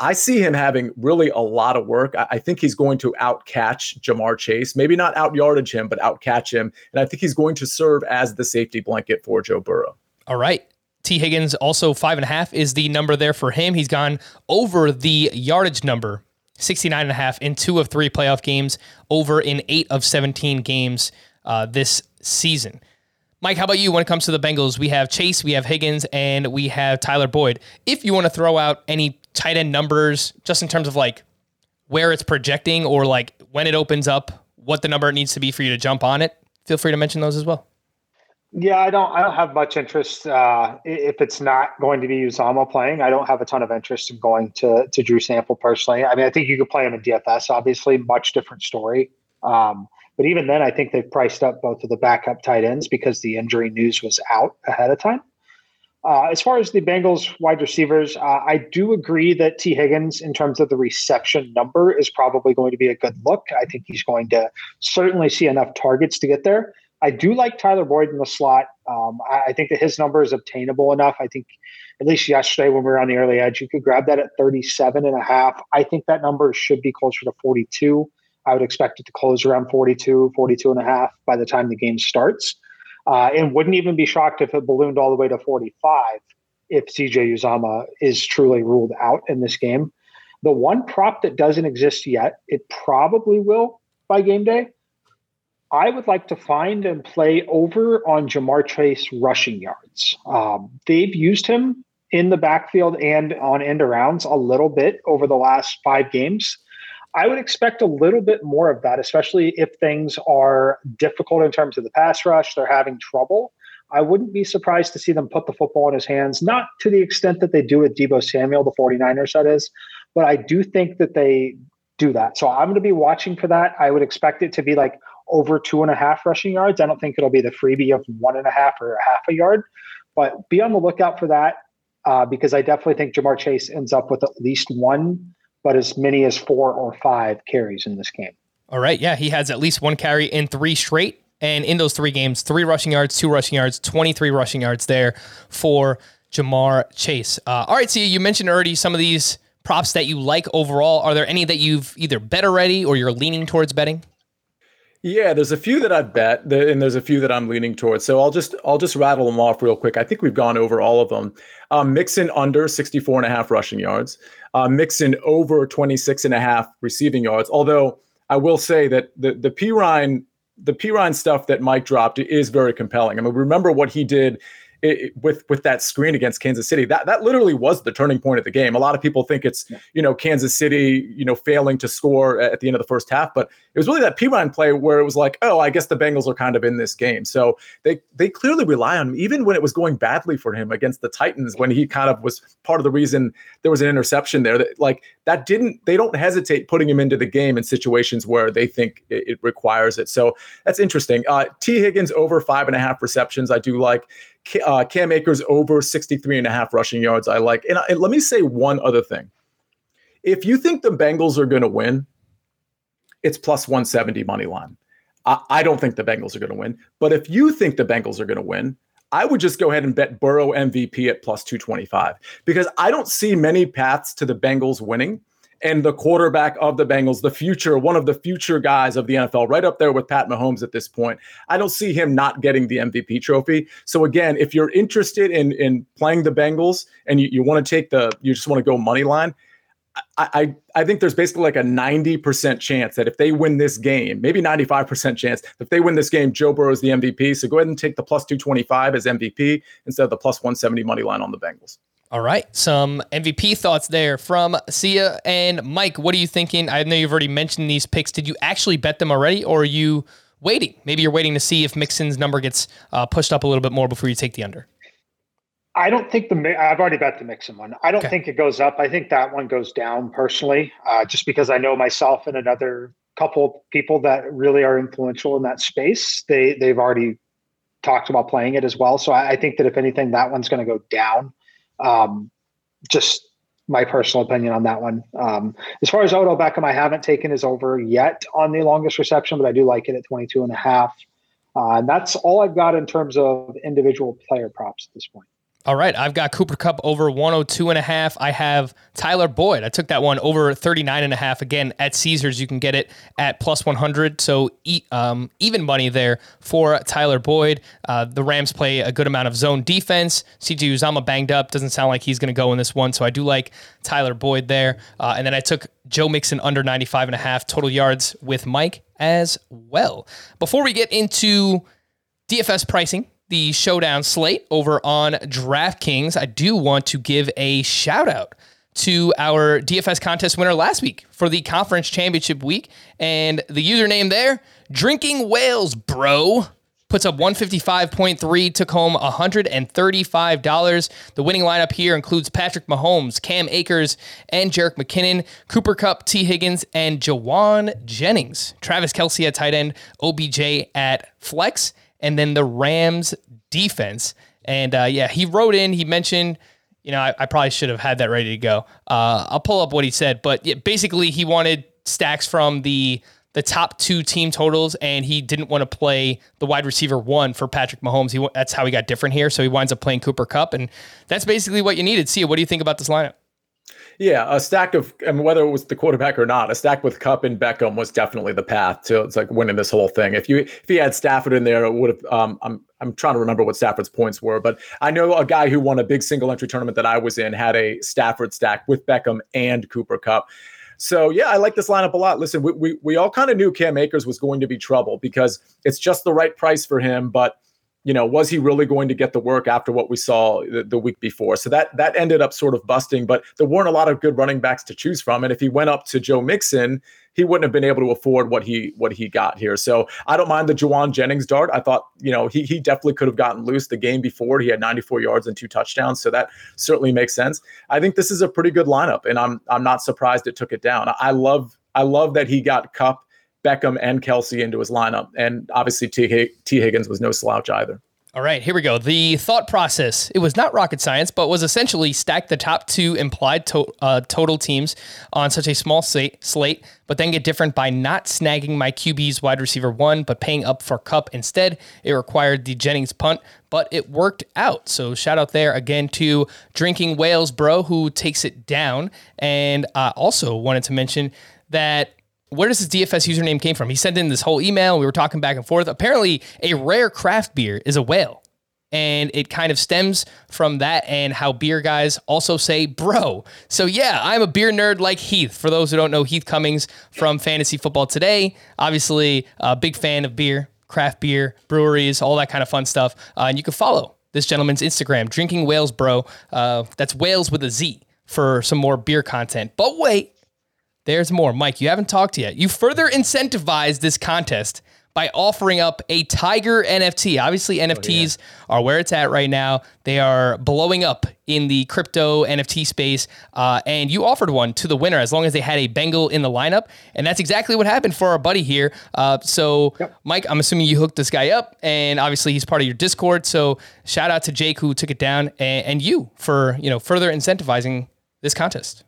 I see him having really a lot of work. I think he's going to outcatch Jamar Chase, maybe not out-yardage him, but outcatch him. And I think he's going to serve as the safety blanket for Joe Burrow. All right. Tee Higgins also five and a half is the number there for him. He's gone over the yardage number, sixty-nine and a half in two of three playoff games, over in eight of seventeen games uh, this season. Mike, how about you when it comes to the Bengals? We have Chase, we have Higgins, and we have Tyler Boyd. If you want to throw out any tight end numbers, just in terms of like where it's projecting or like when it opens up, what the number needs to be for you to jump on it, feel free to mention those as well. Yeah, I don't I don't have much interest. Uh, if it's not going to be Uzomah playing, I don't have a ton of interest in going to, to Drew Sample personally. I mean, I think you could play him in D F S, obviously, much different story. Um, but even then, I think they've priced up both of the backup tight ends because the injury news was out ahead of time. Uh, as far as the Bengals wide receivers, uh, I do agree that Tee Higgins, in terms of the reception number, is probably going to be a good look. I think he's going to certainly see enough targets to get there. I do like Tyler Boyd in the slot. Um, I, I think that his number is obtainable enough. I think at least yesterday when we were on the early edge, you could grab that at thirty-seven and a half. I think that number should be closer to forty-two. I would expect it to close around forty-two, forty-two and a half by the time the game starts. Uh, and wouldn't even be shocked if it ballooned all the way to forty-five if C J Uzomah is truly ruled out in this game. The one prop that doesn't exist yet, it probably will by game day. I would like to find and play over on Jamar Chase rushing yards. Um, they've used him in the backfield and on end arounds a little bit over the last five games. I would expect a little bit more of that, especially if things are difficult in terms of the pass rush, they're having trouble. I wouldn't be surprised to see them put the football in his hands, not to the extent that they do with Deebo Samuel, the 49ers, that is, but I do think that they do that. So I'm going to be watching for that. I would expect it to be like over two and a half rushing yards. I don't think it'll be the freebie of one and a half or a half a yard, but be on the lookout for that uh, because I definitely think Jamar Chase ends up with at least one, but as many as four or five carries in this game. All right. Yeah. He has at least one carry in three straight. And in those three games, three rushing yards, two rushing yards, twenty-three rushing yards there for Jamar Chase. Uh, all right. So you mentioned already some of these props that you like overall. Are there any that you've either bet already or you're leaning towards betting? Yeah, there's a few that I've bet, and there's a few that I'm leaning towards. So I'll just I'll just rattle them off real quick. I think we've gone over all of them. Um, Mixon under sixty-four and a half rushing yards. Uh, Mixon over twenty-six and a half receiving yards. Although I will say that the the Perine the Perine stuff that Mike dropped is very compelling. I mean, remember what he did It, with with that screen against Kansas City. That that literally was the turning point of the game. A lot of people think it's, yeah. you know, Kansas City, you know, failing to score at the end of the first half, but it was really that Perine play where it was like, oh, I guess the Bengals are kind of in this game. So they they clearly rely on him, even when it was going badly for him against the Titans, when he kind of was part of the reason there was an interception there. That, like, that didn't, they don't hesitate putting him into the game in situations where they think it, it requires it. So that's interesting. Uh, Tee Higgins over five and a half receptions, I do like. Uh, Cam Akers over sixty-three and a half rushing yards, I like. And, I, and let me say one other thing. If you think the Bengals are going to win, it's plus one seventy money line. I, I don't think the Bengals are going to win. But if you think the Bengals are going to win, I would just go ahead and bet Burrow M V P at plus two twenty-five because I don't see many paths to the Bengals winning. And the quarterback of the Bengals, the future, one of the future guys of the N F L, right up there with Pat Mahomes at this point. I don't see him not getting the M V P trophy. So again, if you're interested in in playing the Bengals and you, you want to take the, you just want to go money line, I, I I think there's basically like a ninety percent chance that if they win this game, maybe ninety-five percent chance that if they win this game, Joe Burrow is the M V P. So go ahead and take the plus two twenty-five as M V P instead of the plus one seventy money line on the Bengals. All right, some M V P thoughts there from Sia and Mike. What are you thinking? I know you've already mentioned these picks. Did you actually bet them already, or are you waiting? Maybe you're waiting to see if Mixon's number gets uh, pushed up a little bit more before you take the under. I don't think the I've already bet the Mixon one. I don't okay. think it goes up. I think that one goes down personally, uh, just because I know myself and another couple people that really are influential in that space. They they've already talked about playing it as well. So I, I think that if anything, that one's going to go down. Um, just my personal opinion on that one. Um, as far as Odell Beckham, I haven't taken his over yet on the longest reception, but I do like it at twenty-two and a half. Uh, and that's all I've got in terms of individual player props at this point. All right. I've got Cooper Kupp over one oh two and a half. I have Tyler Boyd. I took that one over thirty-nine and a half. Again, at Caesars, you can get it at plus one hundred. So e- um, even money there for Tyler Boyd. Uh, the Rams play a good amount of zone defense. C J Uzomah banged up. Doesn't sound like he's going to go in this one. So I do like Tyler Boyd there. Uh, and then I took Joe Mixon under ninety-five and a half total yards with Mike as well. Before we get into D F S pricing, the showdown slate over on DraftKings, I do want to give a shout out to our D F S contest winner last week for the conference championship week. And the username there, Drinking Whales, bro, puts up one fifty-five point three, took home one hundred thirty-five dollars. The winning lineup here includes Patrick Mahomes, Cam Akers, and Jerick McKinnon, Cooper Kupp, Tee Higgins, and Jawan Jennings. Travis Kelce at tight end, O B J at flex, and then the Rams defense. And uh, yeah, he wrote in, he mentioned, you know, I, I probably should have had that ready to go. Uh, I'll pull up what he said, but yeah, basically he wanted stacks from the the top two team totals, and he didn't want to play the wide receiver one for Patrick Mahomes. He, that's how he got different here, so he winds up playing Cooper Kupp, and that's basically what you needed. Sia, what do you think about this lineup? Yeah, a stack of, I mean, whether it was the quarterback or not, a stack with Kupp and Beckham was definitely the path to it's like winning this whole thing. If you if he had Stafford in there, it would have. Um, I'm I'm trying to remember what Stafford's points were, but I know a guy who won a big single entry tournament that I was in had a Stafford stack with Beckham and Cooper Kupp. So, yeah, I like this lineup a lot. Listen, we we, we all kind of knew Cam Akers was going to be trouble because it's just the right price for him, but you know, was he really going to get the work after what we saw the, the week before? So that that ended up sort of busting, but there weren't a lot of good running backs to choose from. And if he went up to Joe Mixon, he wouldn't have been able to afford what he what he got here. So I don't mind the Juwan Jennings dart. I thought, you know, he he definitely could have gotten loose the game before. He had ninety-four yards and two touchdowns. So that certainly makes sense. I think this is a pretty good lineup, and I'm I'm not surprised it took it down. I love I love that he got Kupp, Beckham, and Kelce into his lineup. And obviously T. H- T. Higgins was no slouch either. All right, here we go. The thought process, it was not rocket science, but was essentially stack the top two implied to- uh, total teams on such a small slate, but then get different by not snagging my Q B's wide receiver one, but paying up for Kupp instead. It required the Jennings punt, but it worked out. So shout out there again to Drinking Whales Bro, who takes it down. And I uh, also wanted to mention that where does his D F S username came from? He sent in this whole email. We were talking back and forth. Apparently, a rare craft beer is a whale, and it kind of stems from that and how beer guys also say bro. So, yeah, I'm a beer nerd like Heath. For those who don't know, Heath Cummings from Fantasy Football Today. Obviously, a big fan of beer, craft beer, breweries, all that kind of fun stuff. Uh, and you can follow this gentleman's Instagram, Drinking Whales Bro. Uh, that's whales with a Z for some more beer content. But wait. There's more. Mike, you haven't talked yet. You further incentivized this contest by offering up a Tiger N F T. Obviously, N F Ts oh, yeah. are where it's at right now. They are blowing up in the crypto N F T space, uh, and you offered one to the winner as long as they had a Bengal in the lineup, and that's exactly what happened for our buddy here. Uh, so, yep. Mike, I'm assuming you hooked this guy up, and obviously he's part of your Discord, so shout out to Jake who took it down, and, and you for you know further incentivizing this contest.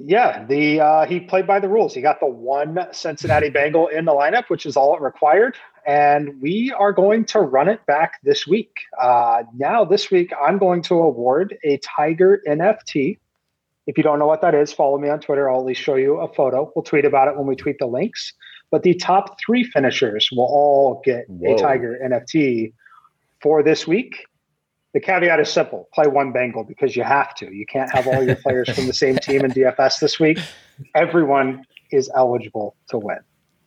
Yeah, the uh, he played by the rules. He got the one Cincinnati Bengal in the lineup, which is all it required. And we are going to run it back this week. Uh, now, this week, I'm going to award a Tiger N F T. If you don't know what that is, follow me on Twitter. I'll at least show you a photo. We'll tweet about it when we tweet the links. But the top three finishers will all get Whoa. a Tiger N F T for this week. The caveat is simple. Play one Bengal because you have to. You can't have all your players from the same team in D F S this week. Everyone is eligible to win.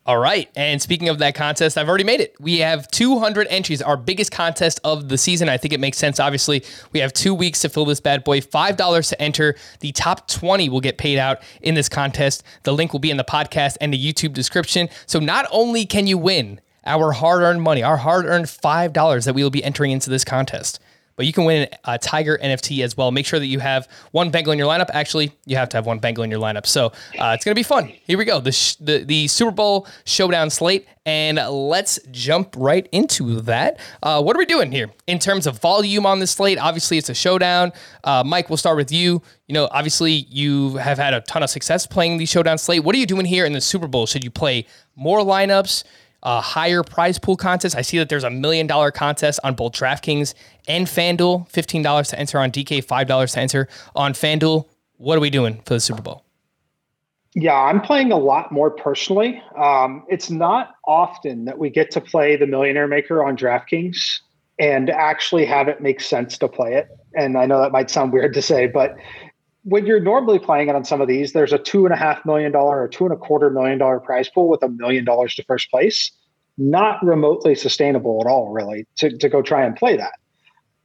All right. And speaking of that contest, I've already made it. We have two hundred entries, our biggest contest of the season. I think it makes sense. Obviously, we have two weeks to fill this bad boy. five dollars to enter. The top twenty will get paid out in this contest. The link will be in the podcast and the YouTube description. So not only can you win our hard-earned money, our hard-earned five dollars that we will be entering into this contest, but you can win a Tiger N F T as well. Make sure that you have one Bengal in your lineup. Actually, you have to have one Bengal in your lineup. So uh, it's going to be fun. Here we go. The, sh- the the Super Bowl showdown slate. And let's jump right into that. Uh, what are we doing here in terms of volume on this slate? Obviously, it's a showdown. Uh, Mike, we'll start with you. You know, obviously, you have had a ton of success playing the showdown slate. What are you doing here in the Super Bowl? Should you play more lineups? A higher prize pool contest? I see that there's a million dollar contest on both DraftKings and FanDuel. fifteen dollars to enter on D K, five dollars to enter on FanDuel. What are we doing for the Super Bowl? Yeah, I'm playing a lot more personally. Um, it's not often that we get to play the Millionaire Maker on DraftKings and actually have it make sense to play it. And I know that might sound weird to say, but when you're normally playing it on some of these, there's a two and a half million dollar or two and a quarter million dollar prize pool with a million dollars to first place. Not remotely sustainable at all, really, to, to go try and play that.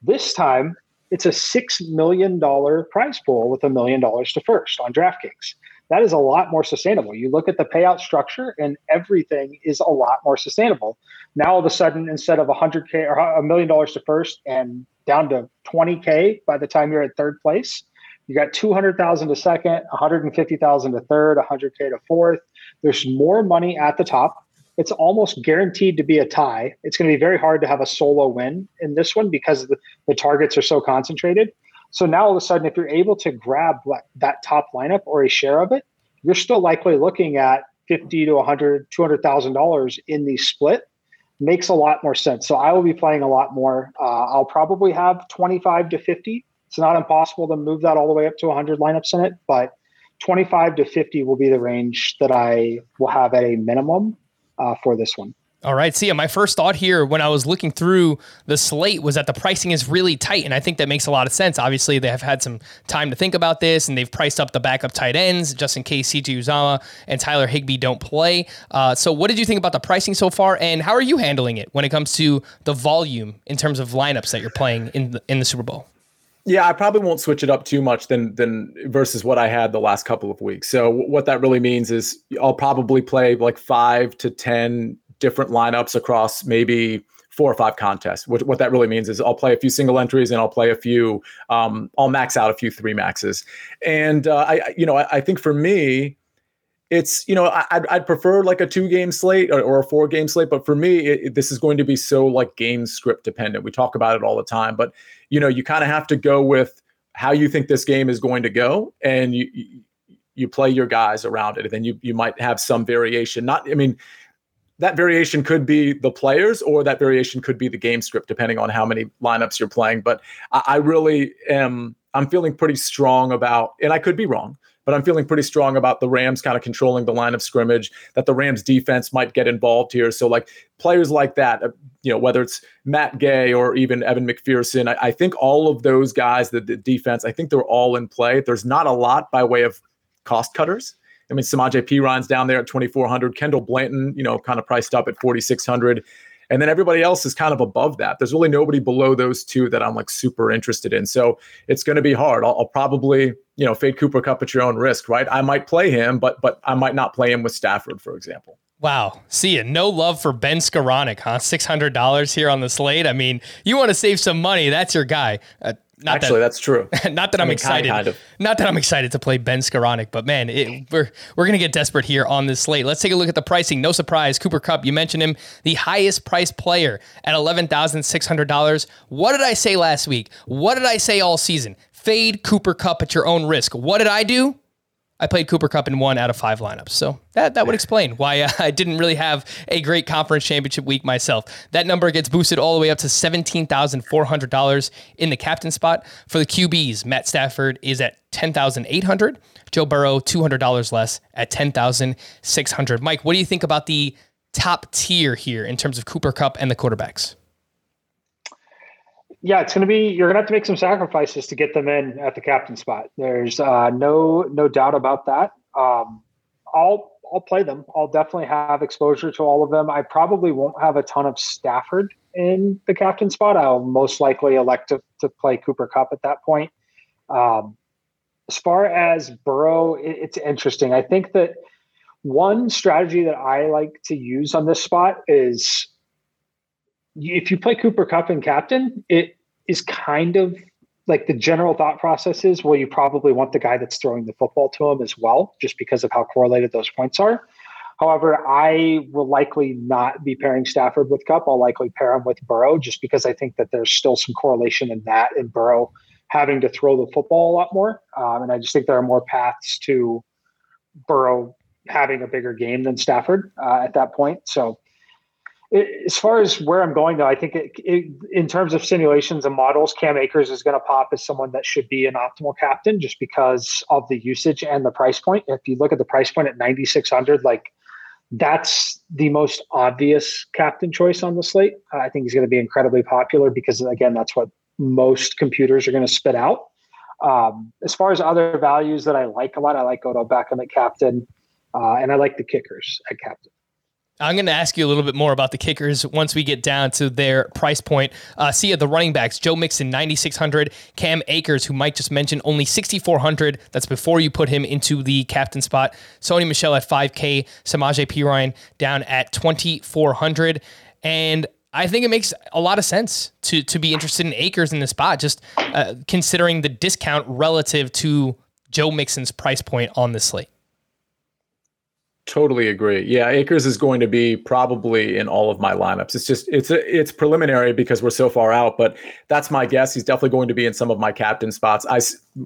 This time, it's a six million dollar prize pool with a million dollars to first on DraftKings. That is a lot more sustainable. You look at the payout structure and everything is a lot more sustainable. Now, all of a sudden, instead of one hundred K or a million dollars to first and down to twenty K by the time you're at third place, you got two hundred thousand to second, one hundred fifty thousand to third, one hundred K to fourth. There's more money at the top. It's almost guaranteed to be a tie. It's going to be very hard to have a solo win in this one because the, the targets are so concentrated. So now all of a sudden, if you're able to grab that top lineup or a share of it, you're still likely looking at fifty to one hundred, two hundred thousand dollars in the split. Makes a lot more sense. So I will be playing a lot more. Uh, I'll probably have twenty-five to fifty It's not impossible to move that all the way up to one hundred lineups in it, but twenty-five to fifty will be the range that I will have at a minimum uh, for this one. All right. See, my first thought here when I was looking through the slate was that the pricing is really tight. And I think that makes a lot of sense. Obviously, they have had some time to think about this and they've priced up the backup tight ends just in case C J Uzomah and Tyler Higbee don't play. Uh, so what did you think about the pricing so far? And how are you handling it when it comes to the volume in terms of lineups that you're playing in the, in the Super Bowl? Yeah, I probably won't switch it up too much than than versus what I had the last couple of weeks. So what that really means is I'll probably play like five to ten different lineups across maybe four or five contests. What, what that really means is I'll play a few single entries and I'll play a few, um, I'll max out a few three maxes. And, uh, I, you know, I, I think for me, it's, you know, I, I'd, I'd prefer like a two game slate or, or a four game slate, but for me, it, it, this is going to be so like game script dependent. We talk about it all the time, but you know, you kind of have to go with how you think this game is going to go. And you, you, you play your guys around it. And then you, you might have some variation. Not, I mean, that variation could be the players or that variation could be the game script, depending on how many lineups you're playing. But I, I really am, I'm feeling pretty strong about, and I could be wrong, but I'm feeling pretty strong about the Rams kind of controlling the line of scrimmage, that the Rams defense might get involved here. So like players like that, you know, whether it's Matt Gay or even Evan McPherson, I, I think all of those guys, the, the defense, I think they're all in play. There's not a lot by way of cost cutters. I mean, Samaje Perine's down there at twenty-four hundred. Kendall Blanton, you know, kind of priced up at forty-six hundred. And then everybody else is kind of above that. There's really nobody below those two that I'm like super interested in. So it's going to be hard. I'll, I'll probably, you know, fade Cooper Kupp at your own risk, right? I might play him, but but I might not play him with Stafford, for example. Wow. See, no love for Ben Skowronek, huh? six hundred dollars here on the slate. I mean, you want to save some money. That's your guy. Uh, Not Actually, that, that's true. Not that I I'm mean, excited. Kind of. Not that I'm excited to play Ben Skowronek, but man, it, we're we're going to get desperate here on this slate. Let's take a look at the pricing. No surprise, Cooper Kupp, you mentioned him, the highest priced player at eleven thousand six hundred dollars. What did I say last week? What did I say all season? Fade Cooper Kupp at your own risk. What did I do? I played Cooper Kupp in one out of five lineups. So that, that would explain why uh, I didn't really have a great conference championship week myself. That number gets boosted all the way up to seventeen thousand four hundred dollars in the captain spot. For the Q Bs, Matt Stafford is at ten thousand eight hundred dollars. Joe Burrow, two hundred dollars less at ten thousand six hundred dollars. Mike, what do you think about the top tier here in terms of Cooper Kupp and the quarterbacks? Yeah, it's going to be, you're going to have to make some sacrifices to get them in at the captain spot. There's uh, no no doubt about that. Um, I'll I'll play them. I'll definitely have exposure to all of them. I probably won't have a ton of Stafford in the captain spot. I'll most likely elect to, to play Cooper Kupp at that point. Um, as far as Burrow, it, it's interesting. I think that one strategy that I like to use on this spot is, if you play Cooper Kupp and captain, it is kind of like the general thought process is, well, you probably want the guy that's throwing the football to him as well, just because of how correlated those points are. However, I will likely not be pairing Stafford with Kupp. I'll likely pair him with Burrow just because I think that there's still some correlation in that and Burrow having to throw the football a lot more. Um, and I just think there are more paths to Burrow having a bigger game than Stafford uh, at that point. So, as far as where I'm going, though, I think it, it, in terms of simulations and models, Cam Akers is going to pop as someone that should be an optimal captain just because of the usage and the price point. If you look at the price point at nine thousand six hundred dollars, like that's the most obvious captain choice on the slate. Uh, I think he's going to be incredibly popular because, again, that's what most computers are going to spit out. Um, as far as other values that I like a lot, I like Odell Beckham at captain, uh, and I like the kickers at captain. I'm going to ask you a little bit more about the kickers once we get down to their price point. Uh, see at the running backs, Joe Mixon, nine thousand six hundred dollars. Cam Akers, who Mike just mentioned, only six thousand four hundred dollars. That's before you put him into the captain spot. Sonny Michel at five thousand dollars. Samaje Perine down at two thousand four hundred dollars. And I think it makes a lot of sense to, to be interested in Akers in this spot, just uh, considering the discount relative to Joe Mixon's price point on the slate. Totally agree. Yeah, Akers is going to be probably in all of my lineups. It's just it's it's preliminary because we're so far out, but that's my guess. He's definitely going to be in some of my captain spots. I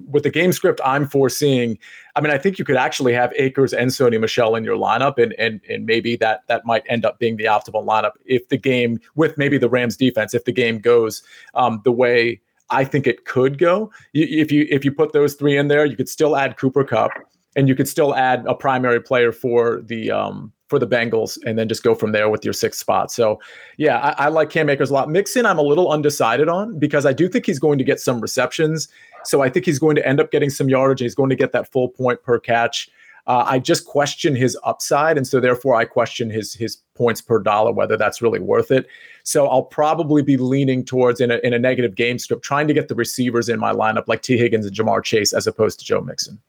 with the game script I'm foreseeing. I mean, I think you could actually have Akers and Sonny Michel in your lineup, and and and maybe that that might end up being the optimal lineup if the game with maybe the Rams defense if the game goes um, the way I think it could go. If you if you put those three in there, you could still add Cooper Kupp, and you could still add a primary player for the um, for the Bengals, and then just go from there with your sixth spot. So, yeah, I, I like Cam Akers a lot. Mixon, I'm a little undecided on because I do think he's going to get some receptions. So I think he's going to end up getting some yardage, and he's going to get that full point per catch. Uh, I just question his upside, and so therefore I question his his points per dollar, whether that's really worth it. So I'll probably be leaning towards, in a, in a negative game script, trying to get the receivers in my lineup, like Tee Higgins and Jamar Chase, as opposed to Joe Mixon.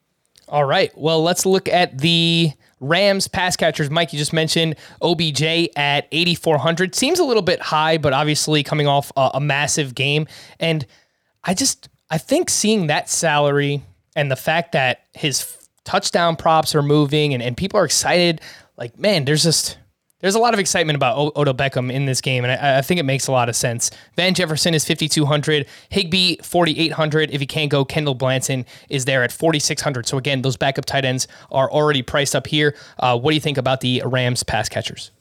All right, well, let's look at the Rams pass catchers. Mike, you just mentioned O B J at eighty-four hundred. Seems a little bit high, but obviously coming off a, a massive game. And I just, I think seeing that salary and the fact that his touchdown props are moving and, and people are excited. Like, man, there's just there's a lot of excitement about o- Odell Beckham in this game, and I, I think it makes a lot of sense. Van Jefferson is fifty-two hundred, Higbee forty-eight hundred. If he can't go, Kendall Blanton is there at forty-six hundred. So again, those backup tight ends are already priced up here. Uh, what do you think about the Rams pass catchers?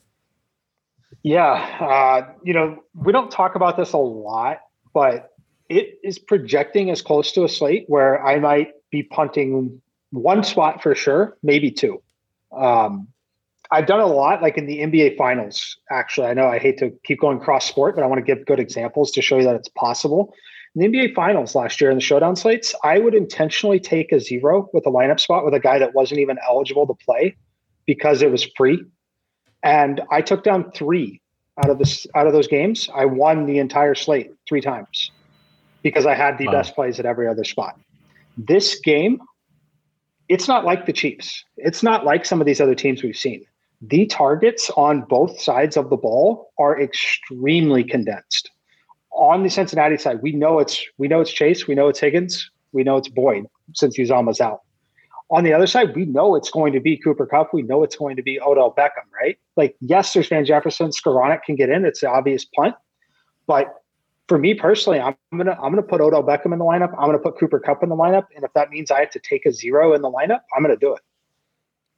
Yeah, uh, you know, we don't talk about this a lot, but it is projecting as close to a slate where I might be punting one spot for sure, maybe two. Um, I've done a lot, like in the N B A Finals, actually. I know I hate to keep going cross-sport, but I want to give good examples to show you that it's possible. In the N B A Finals last year in the showdown slates, I would intentionally take a zero with a lineup spot with a guy that wasn't even eligible to play because it was free. And I took down three out of, this, out of those games. I won the entire slate three times because I had the wow. best plays at every other spot. This game, it's not like the Chiefs. It's not like some of these other teams we've seen. The targets on both sides of the ball are extremely condensed. On the Cincinnati side, we know it's we know it's Chase, we know it's Higgins, we know it's Boyd since Uzomah's out. On the other side, we know it's going to be Cooper Kupp, we know it's going to be Odell Beckham, right? Like, yes, there's Van Jefferson, Skowronek can get in, it's the obvious punt, but for me personally, I'm gonna I'm gonna put Odell Beckham in the lineup. I'm gonna put Cooper Kupp in the lineup, and if that means I have to take a zero in the lineup, I'm gonna do it.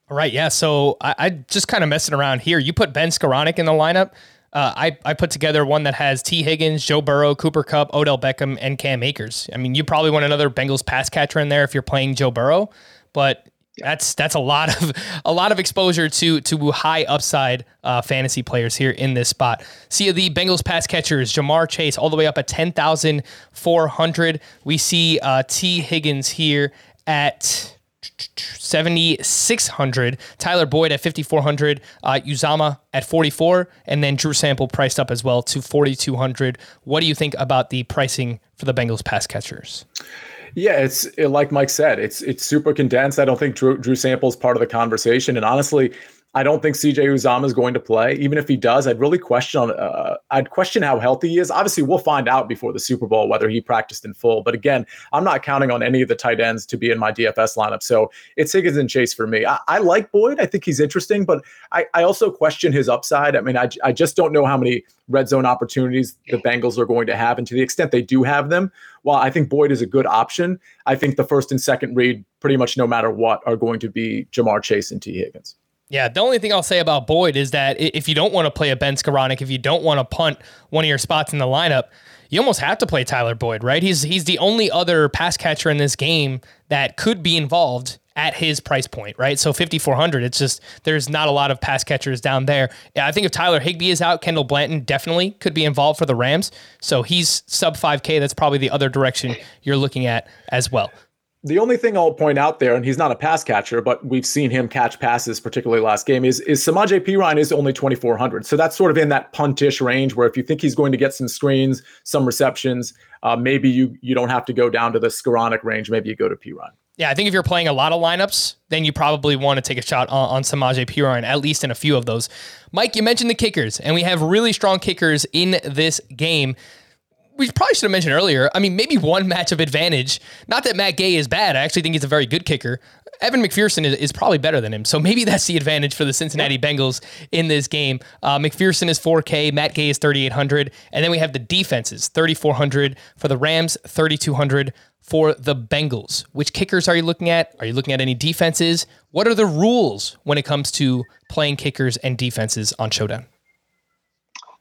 All right, yeah. So I, I just kind of messing around here. You put Ben Skowronek in the lineup. Uh, I I put together one that has Tee Higgins, Joe Burrow, Cooper Kupp, Odell Beckham, and Cam Akers. I mean, you probably want another Bengals pass catcher in there if you're playing Joe Burrow, but that's that's a lot of a lot of exposure to to high upside uh, fantasy players here in this spot. See the Bengals pass catchers, Jamar Chase all the way up at ten thousand four hundred. We see uh, Tee Higgins here at seventy six hundred. Tyler Boyd at fifty four hundred. Uh, Uzomah at forty four, and then Drew Sample priced up as well to forty two hundred. What do you think about the pricing for the Bengals pass catchers? Yeah, it's it, like Mike said, it's it's super condensed. I don't think Drew, Drew Sample is part of the conversation. And honestly, I don't think C J Uzomah is going to play. Even if he does, I'd really question uh, I'd question how healthy he is. Obviously, we'll find out before the Super Bowl whether he practiced in full. But again, I'm not counting on any of the tight ends to be in my D F S lineup. So it's Higgins and Chase for me. I, I like Boyd. I think he's interesting, but I, I also question his upside. I mean, I, I just don't know how many red zone opportunities the Bengals are going to have. And to the extent they do have them, while I think Boyd is a good option, I think the first and second read, pretty much no matter what, are going to be Jamar Chase and Tee Higgins. Yeah, the only thing I'll say about Boyd is that if you don't want to play a Ben Skowronek, if you don't want to punt one of your spots in the lineup, you almost have to play Tyler Boyd, right? He's he's the only other pass catcher in this game that could be involved at his price point, right? So fifty-four hundred, it's just, there's not a lot of pass catchers down there. I think if Tyler Higbee is out, Kendall Blanton definitely could be involved for the Rams. So he's sub five K. That's probably the other direction you're looking at as well. The only thing I'll point out there, and he's not a pass catcher, but we've seen him catch passes, particularly last game, is, is Samaje Perine is only twenty-four hundred. So that's sort of in that puntish range where if you think he's going to get some screens, some receptions, uh, maybe you you don't have to go down to the Skowronek range. Maybe you go to Perine. Yeah, I think if you're playing a lot of lineups, then you probably want to take a shot on, on Samaje Perine, at least in a few of those. Mike, you mentioned the kickers, and we have really strong kickers in this game. We probably should have mentioned earlier, I mean, maybe one matchup advantage. Not that Matt Gay is bad. I actually think he's a very good kicker. Evan McPherson is, is probably better than him. So maybe that's the advantage for the Cincinnati Bengals in this game. Uh, McPherson is four K. Matt Gay is thirty-eight hundred. And then we have the defenses, thirty-four hundred for the Rams, thirty-two hundred for the Bengals. Which kickers are you looking at? Are you looking at any defenses? What are the rules when it comes to playing kickers and defenses on Showdown?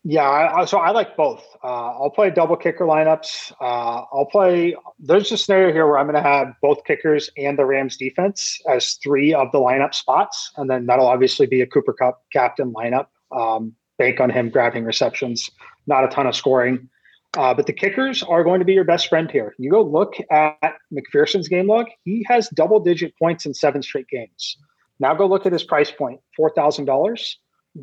Yeah, I, so I like both. Uh, I'll play double kicker lineups. Uh, I'll play – there's a scenario here where I'm going to have both kickers and the Rams defense as three of the lineup spots, and then that'll obviously be a Cooper Kupp captain lineup. Um, bank on him grabbing receptions, not a ton of scoring. Uh, but the kickers are going to be your best friend here. You go look at McPherson's game log. He has double-digit points in seven straight games. Now go look at his price point, four thousand dollars.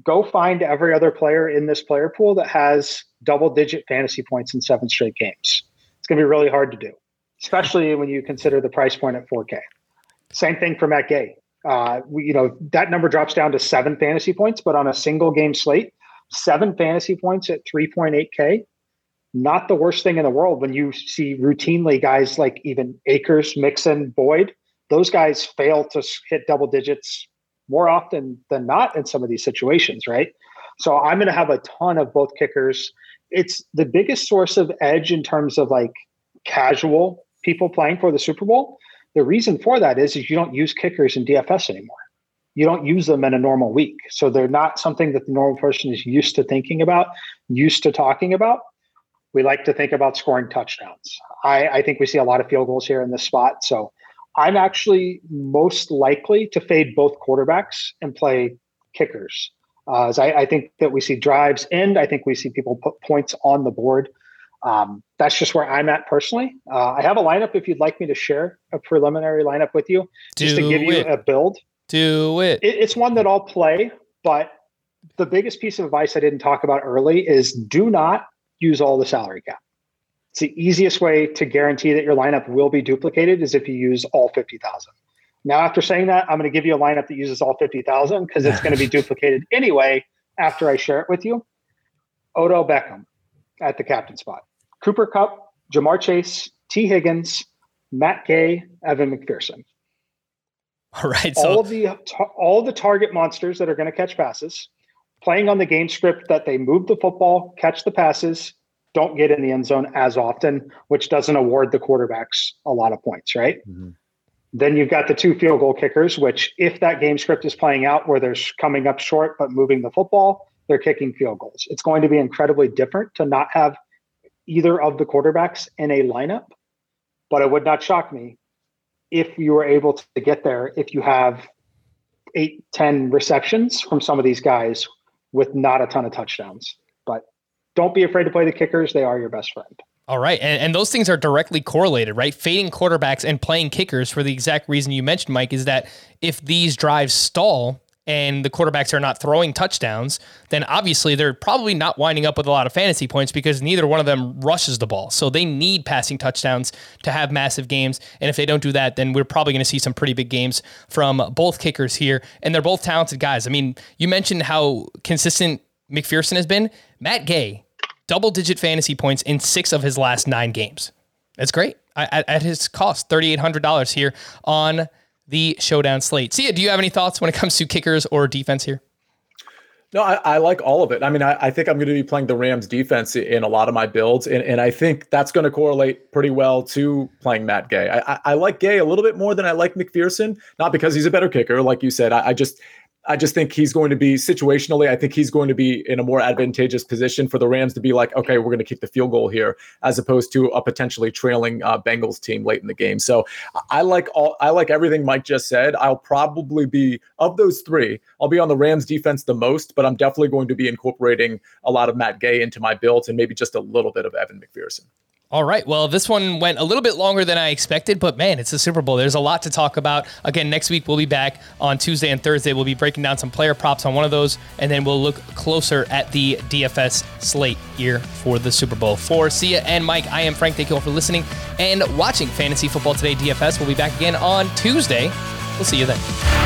Go find every other player in this player pool that has double-digit fantasy points in seven straight games. It's going to be really hard to do, especially when you consider the price point at four K. Same thing for Matt Gay. Uh, we, you know, that number drops down to seven fantasy points, but on a single-game slate, seven fantasy points at three point eight K, not the worst thing in the world when you see routinely guys like even Akers, Mixon, Boyd. Those guys fail to hit double digits more often than not in some of these situations, right? So I'm going to have a ton of both kickers. It's the biggest source of edge in terms of like casual people playing for the Super Bowl. The reason for that is, is you don't use kickers in D F S anymore. You don't use them in a normal week. So they're not something that the normal person is used to thinking about, used to talking about. We like to think about scoring touchdowns. I, I think we see a lot of field goals here in this spot. So I'm actually most likely to fade both quarterbacks and play kickers. Uh, as I, I think that we see drives end. I think we see people put points on the board. Um, that's just where I'm at personally. Uh, I have a lineup if you'd like me to share a preliminary lineup with you, Do just to give it. you a build. Do it. it. It's one that I'll play, but the biggest piece of advice I didn't talk about early is do not use all the salary cap. It's the easiest way to guarantee that your lineup will be duplicated is if you use all fifty thousand. Now, after saying that, I'm going to give you a lineup that uses all fifty thousand because it's going to be duplicated anyway after I share it with you. Odell Beckham at the captain spot. Cooper Kupp, Jamar Chase, Tee Higgins, Matt Gay, Evan McPherson. All right. So all of the all the target monsters that are going to catch passes, playing on the game script that they move the football, catch the passes, don't get in the end zone as often, which doesn't award the quarterbacks a lot of points, right? Mm-hmm. Then you've got the two field goal kickers, which if that game script is playing out where they're coming up short but moving the football, they're kicking field goals. It's going to be incredibly different to not have either of the quarterbacks in a lineup, but it would not shock me if you were able to get there if you have eight, ten receptions from some of these guys with not a ton of touchdowns. But don't be afraid to play the kickers. They are your best friend. All right. And, and those things are directly correlated, right? Fading quarterbacks and playing kickers for the exact reason you mentioned, Mike, is that if these drives stall and the quarterbacks are not throwing touchdowns, then obviously they're probably not winding up with a lot of fantasy points because neither one of them rushes the ball. So they need passing touchdowns to have massive games. And if they don't do that, then we're probably going to see some pretty big games from both kickers here. And they're both talented guys. I mean, you mentioned how consistent McPherson has been. Matt Gay, double-digit fantasy points in six of his last nine games. That's great. At, at his cost, three thousand eight hundred dollars here on the showdown slate. Sia, do you have any thoughts when it comes to kickers or defense here? No, I, I like all of it. I mean, I, I think I'm going to be playing the Rams defense in a lot of my builds, and, and I think that's going to correlate pretty well to playing Matt Gay. I, I, I like Gay a little bit more than I like McPherson, not because he's a better kicker. Like you said, I, I just... I just think he's going to be situationally, I think he's going to be in a more advantageous position for the Rams to be like, okay, we're going to kick the field goal here, as opposed to a potentially trailing uh, Bengals team late in the game. So I like all, I like everything Mike just said. I'll probably be, of those three, I'll be on the Rams defense the most, but I'm definitely going to be incorporating a lot of Matt Gay into my builds and maybe just a little bit of Evan McPherson. All right. Well, this one went a little bit longer than I expected, but man, it's the Super Bowl. There's a lot to talk about. Again, next week we'll be back on Tuesday and Thursday. We'll be breaking down some player props on one of those, and then we'll look closer at the D F S slate here for the Super Bowl. For Sia and Mike, I am Frank. Thank you all for listening and watching Fantasy Football Today D F S. We'll be back again on Tuesday. We'll see you then.